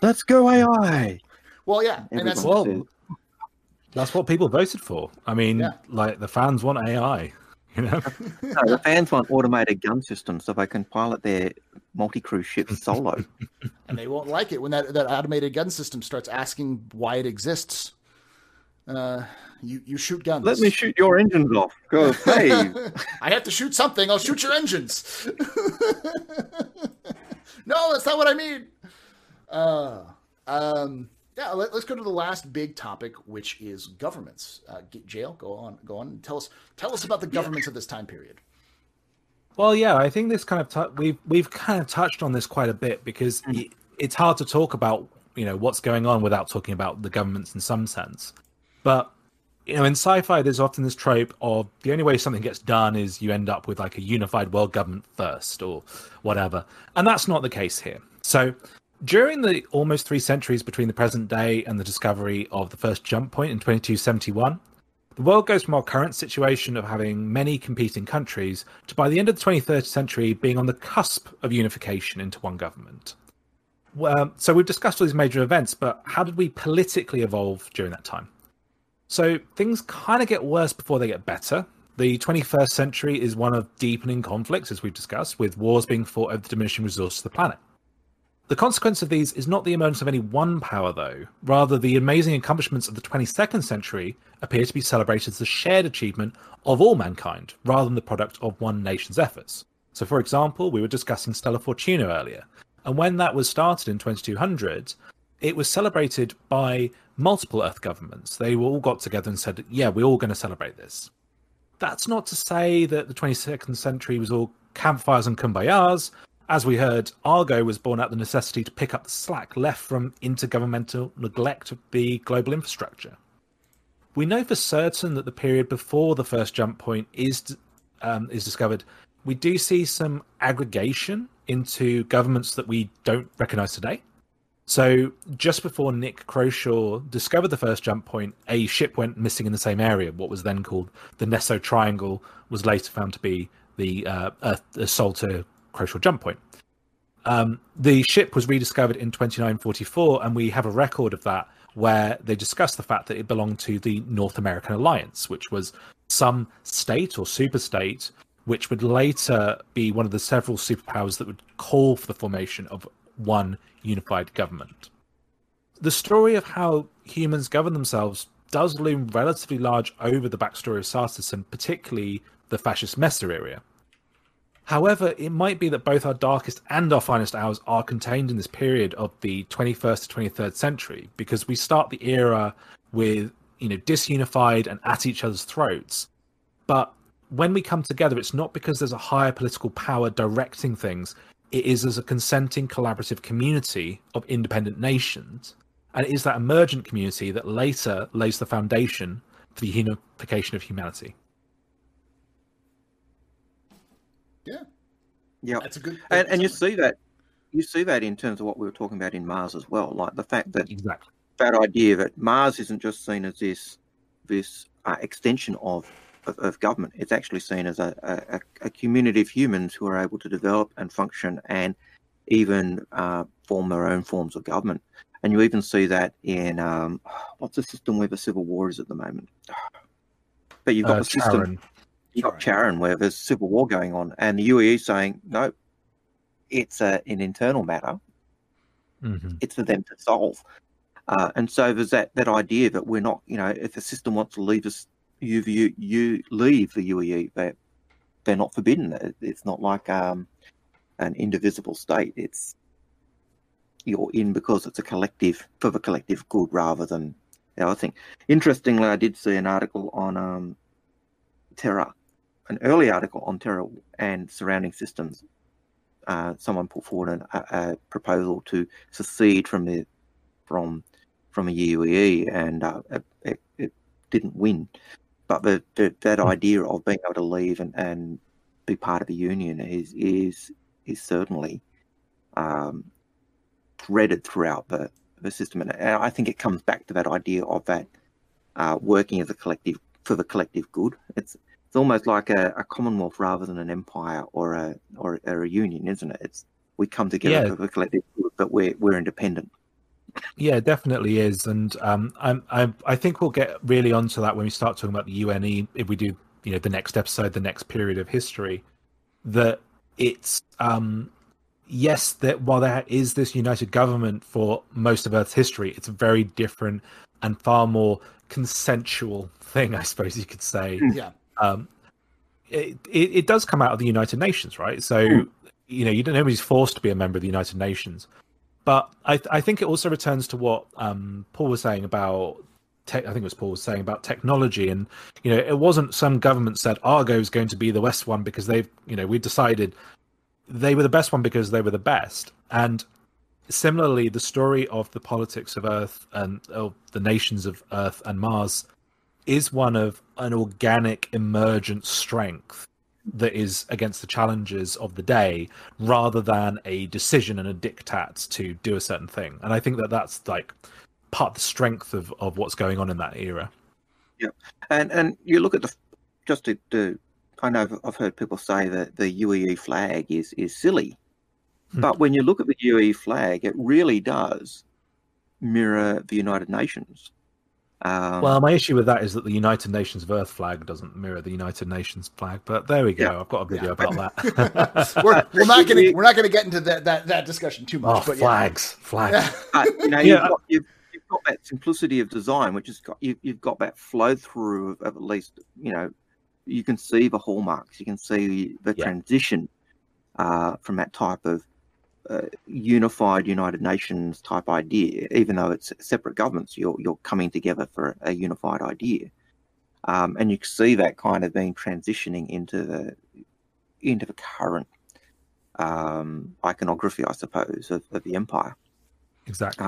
let's go AI. Well, yeah. And that's what people voted for. I mean, yeah. Like the fans want AI. You know? No, the fans want automated gun systems so they can pilot their multi-crew ship solo. And they won't like it when that automated gun system starts asking why it exists. You shoot guns. Let me shoot your engines off. Go save. I have to shoot something. I'll shoot your engines. No, that's not what I mean. Yeah, let's go to the last big topic, which is governments. Jael, go on, and tell us about the governments of this time period. Well, yeah, I think this kind of we've kind of touched on this quite a bit because it's hard to talk about what's going on without talking about the governments in some sense. But in sci-fi, there's often this trope of the only way something gets done is you end up with like a unified world government first or whatever, and that's not the case here. So. During the almost 3 centuries between the present day and the discovery of the first jump point in 2271, the world goes from our current situation of having many competing countries to by the end of the 23rd century being on the cusp of unification into one government. Well, so we've discussed all these major events, but how did we politically evolve during that time? So things kind of get worse before they get better. The 21st century is one of deepening conflicts, as we've discussed, with wars being fought over the diminishing resources of the planet. The consequence of these is not the emergence of any one power, though. Rather, the amazing accomplishments of the 22nd century appear to be celebrated as the shared achievement of all mankind, rather than the product of one nation's efforts. So, for example, we were discussing Stella Fortuna earlier, and when that was started in 2200, it was celebrated by multiple Earth governments. They all got together and said, yeah, we're all going to celebrate this. That's not to say that the 22nd century was all campfires and kumbayas. As we heard, Argo was born out of the necessity to pick up the slack left from intergovernmental neglect of the global infrastructure. We know for certain that the period before the first jump point is discovered. We do see some aggregation into governments that we don't recognise today. So just before Nick Croshaw discovered the first jump point, a ship went missing in the same area. What was then called the Neso Triangle was later found to be the Salter Croshaw jump point. The ship was rediscovered in 2944, and we have a record of that where they discuss the fact that it belonged to the North American Alliance, which was some state or superstate, which would later be one of the several superpowers that would call for the formation of one unified government. The story of how humans govern themselves does loom relatively large over the backstory of Star Citizen, particularly the fascist Messer area. However, it might be that both our darkest and our finest hours are contained in this period of the 21st to 23rd century, because we start the era with, disunified and at each other's throats. But when we come together, it's not because there's a higher political power directing things. It is as a consenting collaborative community of independent nations. And it is that emergent community that later lays the foundation for the unification of humanity. Yeah, that's a good. And you see that in terms of what we were talking about in Mars as well, like the fact that that idea that Mars isn't just seen as this extension of government. It's actually seen as a community of humans who are able to develop and function and even form their own forms of government. And you even see that in what's the system where the civil war is at the moment. But you've got the system. You've got Xi'an, where there's civil war going on, and the UAE saying, no, it's an internal matter. Mm-hmm. It's for them to solve. And so there's that idea that we're not, if the system wants to leave us, you leave the UAE, they're not forbidden. It's not like an indivisible state. It's you're in because it's a collective, for the collective good rather than the other thing. Interestingly, I did see an article on Terra, an early article on Terra and surrounding systems. Someone put forward a proposal to secede from the UAE, and it didn't win. But that idea of being able to leave and be part of a union is certainly threaded throughout the system. And I think it comes back to that idea of that working as a collective for the collective good. It's almost like a commonwealth rather than an empire or a union, isn't it? We come together for the collective good, but we're independent. Yeah, it definitely is, and I think we'll get really onto that when we start talking about the UNE. If we do, the next episode, the next period of history, that it's yes, that while there is this united government for most of Earth's history, it's a very different and far more consensual thing, I suppose you could say. Yeah. It does come out of the United Nations, right? So nobody's forced to be a member of the United Nations. But I think it also returns to what Paul was saying about technology, and it wasn't some government said Argo is going to be the best one because they've we decided they were the best one because they were the best. And similarly, the story of the politics of Earth and of the nations of Earth and Mars is one of an organic emergent strength that is against the challenges of the day, rather than a decision and a diktat to do a certain thing. And I think that's like part of the strength of what's going on in that era. Yeah, and you look at I know I've heard people say that the UEE flag is silly, but when you look at the UEE flag, it really does mirror the United Nations. Well, my issue with that is that the United Nations of Earth flag doesn't mirror the United Nations flag, but there we go. Yeah. I've got a video about that. we're not going to get into that discussion too much. But flags. You've got that simplicity of design, which is you've got that flow through of at least you can see the hallmarks, you can see the transition from that type of unified United Nations type idea, even though it's separate governments, you're coming together for a unified idea, and you can see that kind of being transitioning into the current iconography, I suppose, of the empire. Exactly.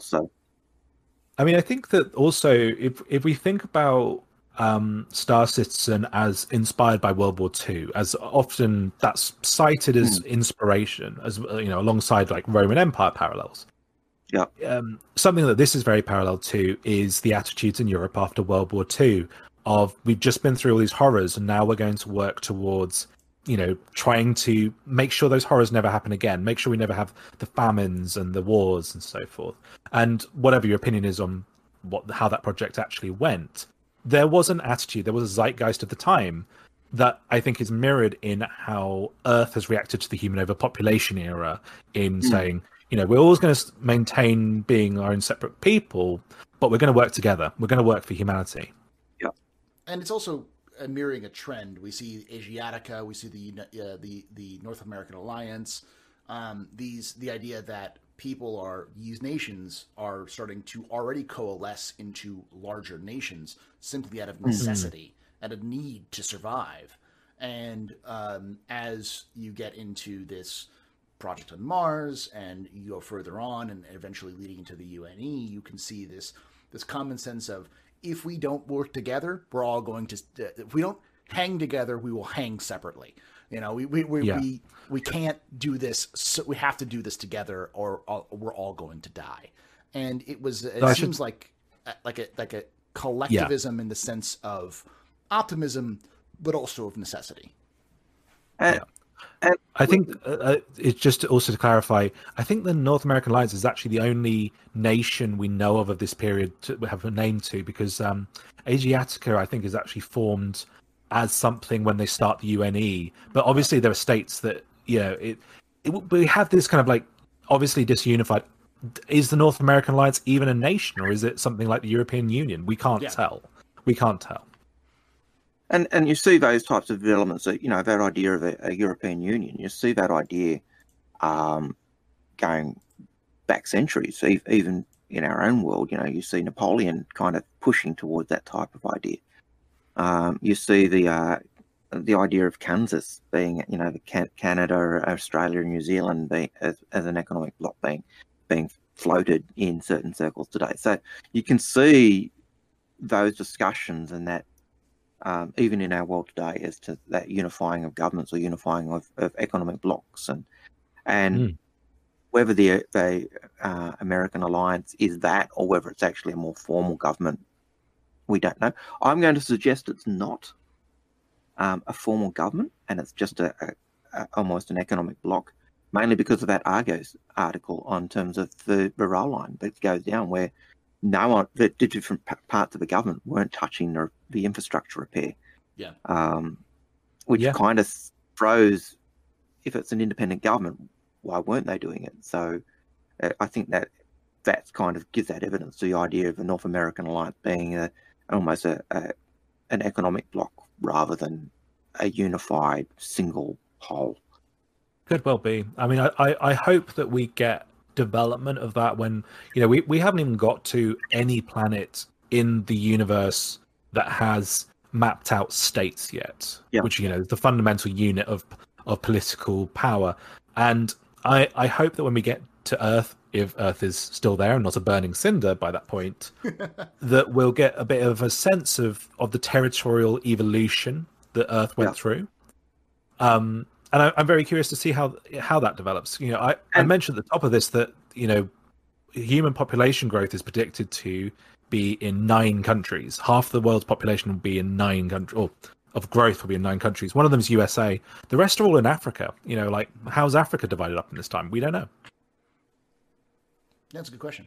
So, I mean, I think that also if we think about Star Citizen as inspired by World War II, as often that's cited as inspiration, as alongside like Roman Empire parallels. Yeah. Something that this is very parallel to is the attitudes in Europe after World War II of we've just been through all these horrors and now we're going to work towards trying to make sure those horrors never happen again, make sure we never have the famines and the wars and so forth. And whatever your opinion is on how that project actually went, there was an attitude, there was a zeitgeist at the time that I think is mirrored in how Earth has reacted to the human overpopulation era in saying, we're always going to maintain being our own separate people, but we're going to work together. We're going to work for humanity. Yeah. And it's also mirroring a trend. We see Asiatica, we see the North American Alliance, the idea that these nations are starting to already coalesce into larger nations simply out of necessity, out of need to survive. And as you get into this project on Mars and you go further on and eventually leading into the UNE, you can see this common sense of, if we don't work together, we're all going to, if we don't hang together, we will hang separately. We can't do this. So we have to do this together, or we're all going to die. And it seems like a collectivism in the sense of optimism, but also of necessity. And I think it's just also to clarify. I think the North American Alliance is actually the only nation we know of this period to have a name to, because Asiatica, I think, is actually formed as something when they start the UNE, but obviously there are states that we have this kind of like obviously disunified. Is the North American Alliance even a nation, or is it something like the European Union? We can't tell. We can't tell. And you see those types of developments. That, that idea of a European Union. You see that idea going back centuries, even in our own world. You see Napoleon kind of pushing towards that type of idea. You see the idea of Kansas being, Canada, Australia, New Zealand being as an economic bloc being floated in certain circles today. So you can see those discussions and that even in our world today, as to that unifying of governments or unifying of economic blocs, and whether the American alliance is that, or whether it's actually a more formal government, we don't know. I'm going to suggest it's not a formal government, and it's just a almost an economic bloc, mainly because of that Argos article on terms of the rail line that goes down, where no one, the different parts of the government weren't touching the infrastructure repair. Yeah. Which kind of froze, if it's an independent government, why weren't they doing it? So I think that that's kind of gives that evidence to the idea of the North American alliance being almost an economic bloc rather than a unified single whole. Could well be. I mean, I hope that we get development of that when, you know, we haven't even got to any planet in the universe that has mapped out states yet, which, you know, is the fundamental unit of political power. And I hope that when we get to Earth, if Earth is still there and not a burning cinder by that point, that we'll get a bit of a sense of the territorial evolution that Earth went through. And I'm very curious to see how that develops. You know, I mentioned at the top of this that, you know, human population growth is predicted to be in 9 countries. Half the world's population will be in 9 countries, or of growth will be in 9 countries. One of them is USA. The rest are all in Africa. You know, like, how's Africa divided up in this time? We don't know. That's a good question.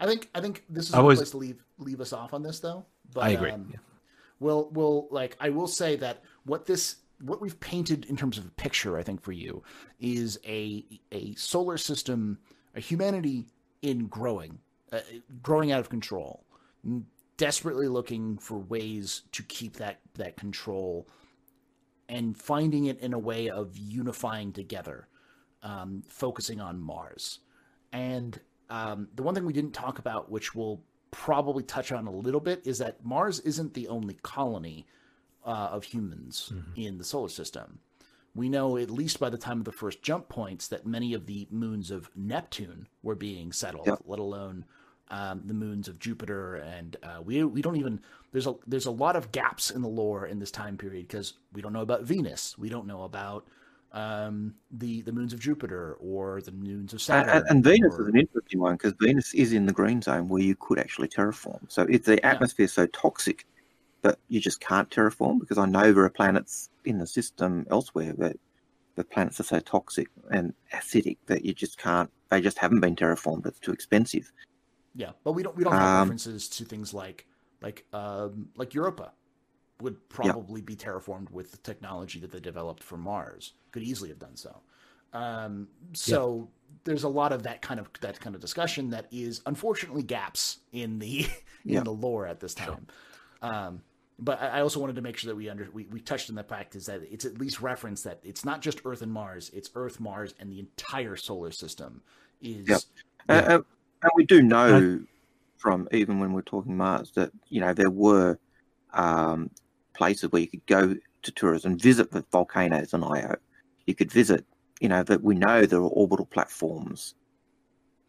I think this is a good place to leave us off on this, though. But I agree. We'll like, I will say that what we've painted in terms of a picture, I think, for you is a solar system, a humanity in growing out of control, desperately looking for ways to keep that control and finding it in a way of unifying together, focusing on Mars. And the one thing we didn't talk about, which we'll probably touch on a little bit, is that Mars isn't the only colony of humans in the solar system. We know, at least by the time of the first jump points, that many of the moons of Neptune were being settled, let alone the moons of Jupiter. And we don't even, there's a lot of gaps in the lore in this time period, because we don't know about Venus, we don't know about the moons of Jupiter or the moons of Saturn. And Venus is an interesting one, because Venus is in the green zone where you could actually terraform. So if the atmosphere is so toxic but you just can't terraform, because I know there are planets in the system elsewhere that the planets are so toxic and acidic that you just can't, they just haven't been terraformed. It's too expensive. Yeah. But we don't have references to things like Europa would probably be terraformed with the technology that they developed for Mars. Could easily have done so. There's a lot of that kind of discussion that is unfortunately gaps in the, in the lore at this time. Sure. But I also wanted to make sure that we touched on the fact is that it's at least referenced that it's not just Earth and Mars, it's Earth, Mars, and the entire solar system is. Yep. And we do know from even when we're talking Mars that, you know, there were places where you could go to tourism, visit the volcanoes on Io. You could visit, you know, that we know there are orbital platforms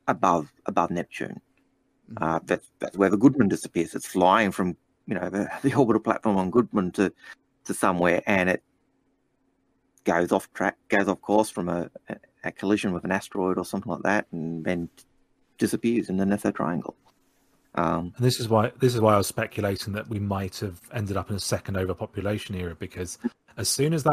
above Neptune. That's where the Goodman disappears. It's flying from, you know, the orbital platform on Goodman to somewhere, and it goes off track, goes off course from a collision with an asteroid or something like that, and then disappears in the Netho Triangle. And this is why I was speculating that we might have ended up in a second overpopulation era, because as soon as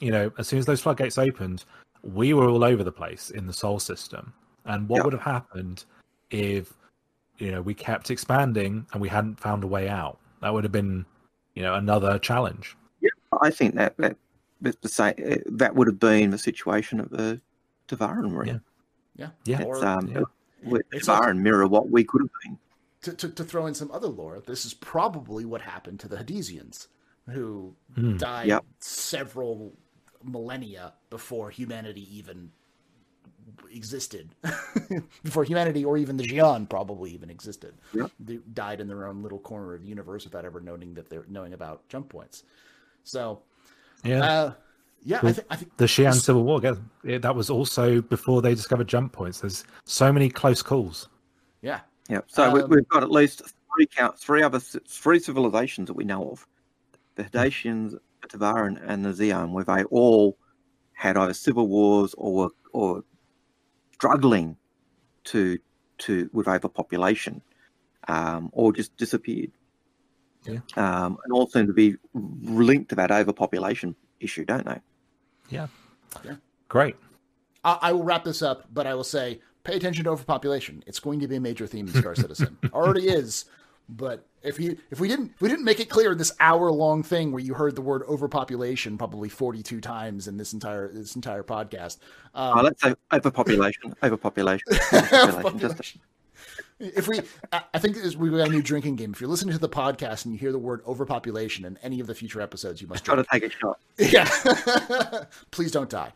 those floodgates opened, we were all over the place in the solar system. And what would have happened if, you know, we kept expanding and we hadn't found a way out? That would have been, you know, another challenge. Yeah, I think that would have been the situation of the Tevarin Marine. Yeah. Tevarin mirror what we could have been. To throw in some other lore, this is probably what happened to the Hadesians, who died several millennia before humanity even existed, before humanity or even the Xi'an probably even existed. Yep. They died in their own little corner of the universe without ever knowing about jump points. So, I think the Xi'an Civil War, that was also before they discovered jump points. There's so many close calls. Yeah. Yeah, so we've got at least three civilizations that we know of the Hadesians, the Tevarin, and the Xi'an, where they all had either civil wars or struggling to with overpopulation, or just disappeared. Yeah. And all seem to be linked to that overpopulation issue, don't they? Yeah. Yeah. Great. I will wrap this up, but I will say, pay attention to overpopulation. It's going to be a major theme in Star Citizen. Already is. But if we didn't make it clear in this hour-long thing where you heard the word overpopulation probably 42 times in this entire podcast. Let's say overpopulation. I think we got a new drinking game. If you're listening to the podcast and you hear the word overpopulation in any of the future episodes, you must try to take a shot. Yeah, please don't die.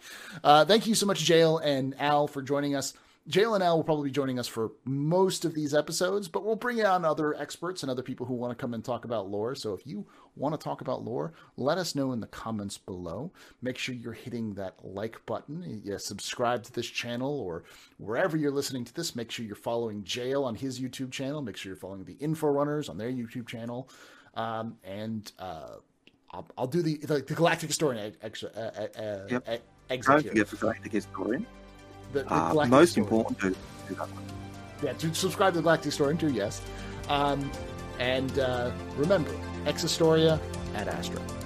Thank you so much, Jael and Al, for joining us. Jael and Al will probably be joining us for most of these episodes, but we'll bring on other experts and other people who want to come and talk about lore. So if you want to talk about lore, let us know in the comments below. Make sure you're hitting that like button. Yeah, subscribe to this channel or wherever you're listening to this. Make sure you're following Jael on his YouTube channel. Make sure you're following the Info Runners on their YouTube channel. I'll do the Galactic Historian exit here. The Galactic Historian. The most important to do that one. Yeah, to subscribe to the Galactic Historian too, yes. Remember, Ex Historia, Ad Astra.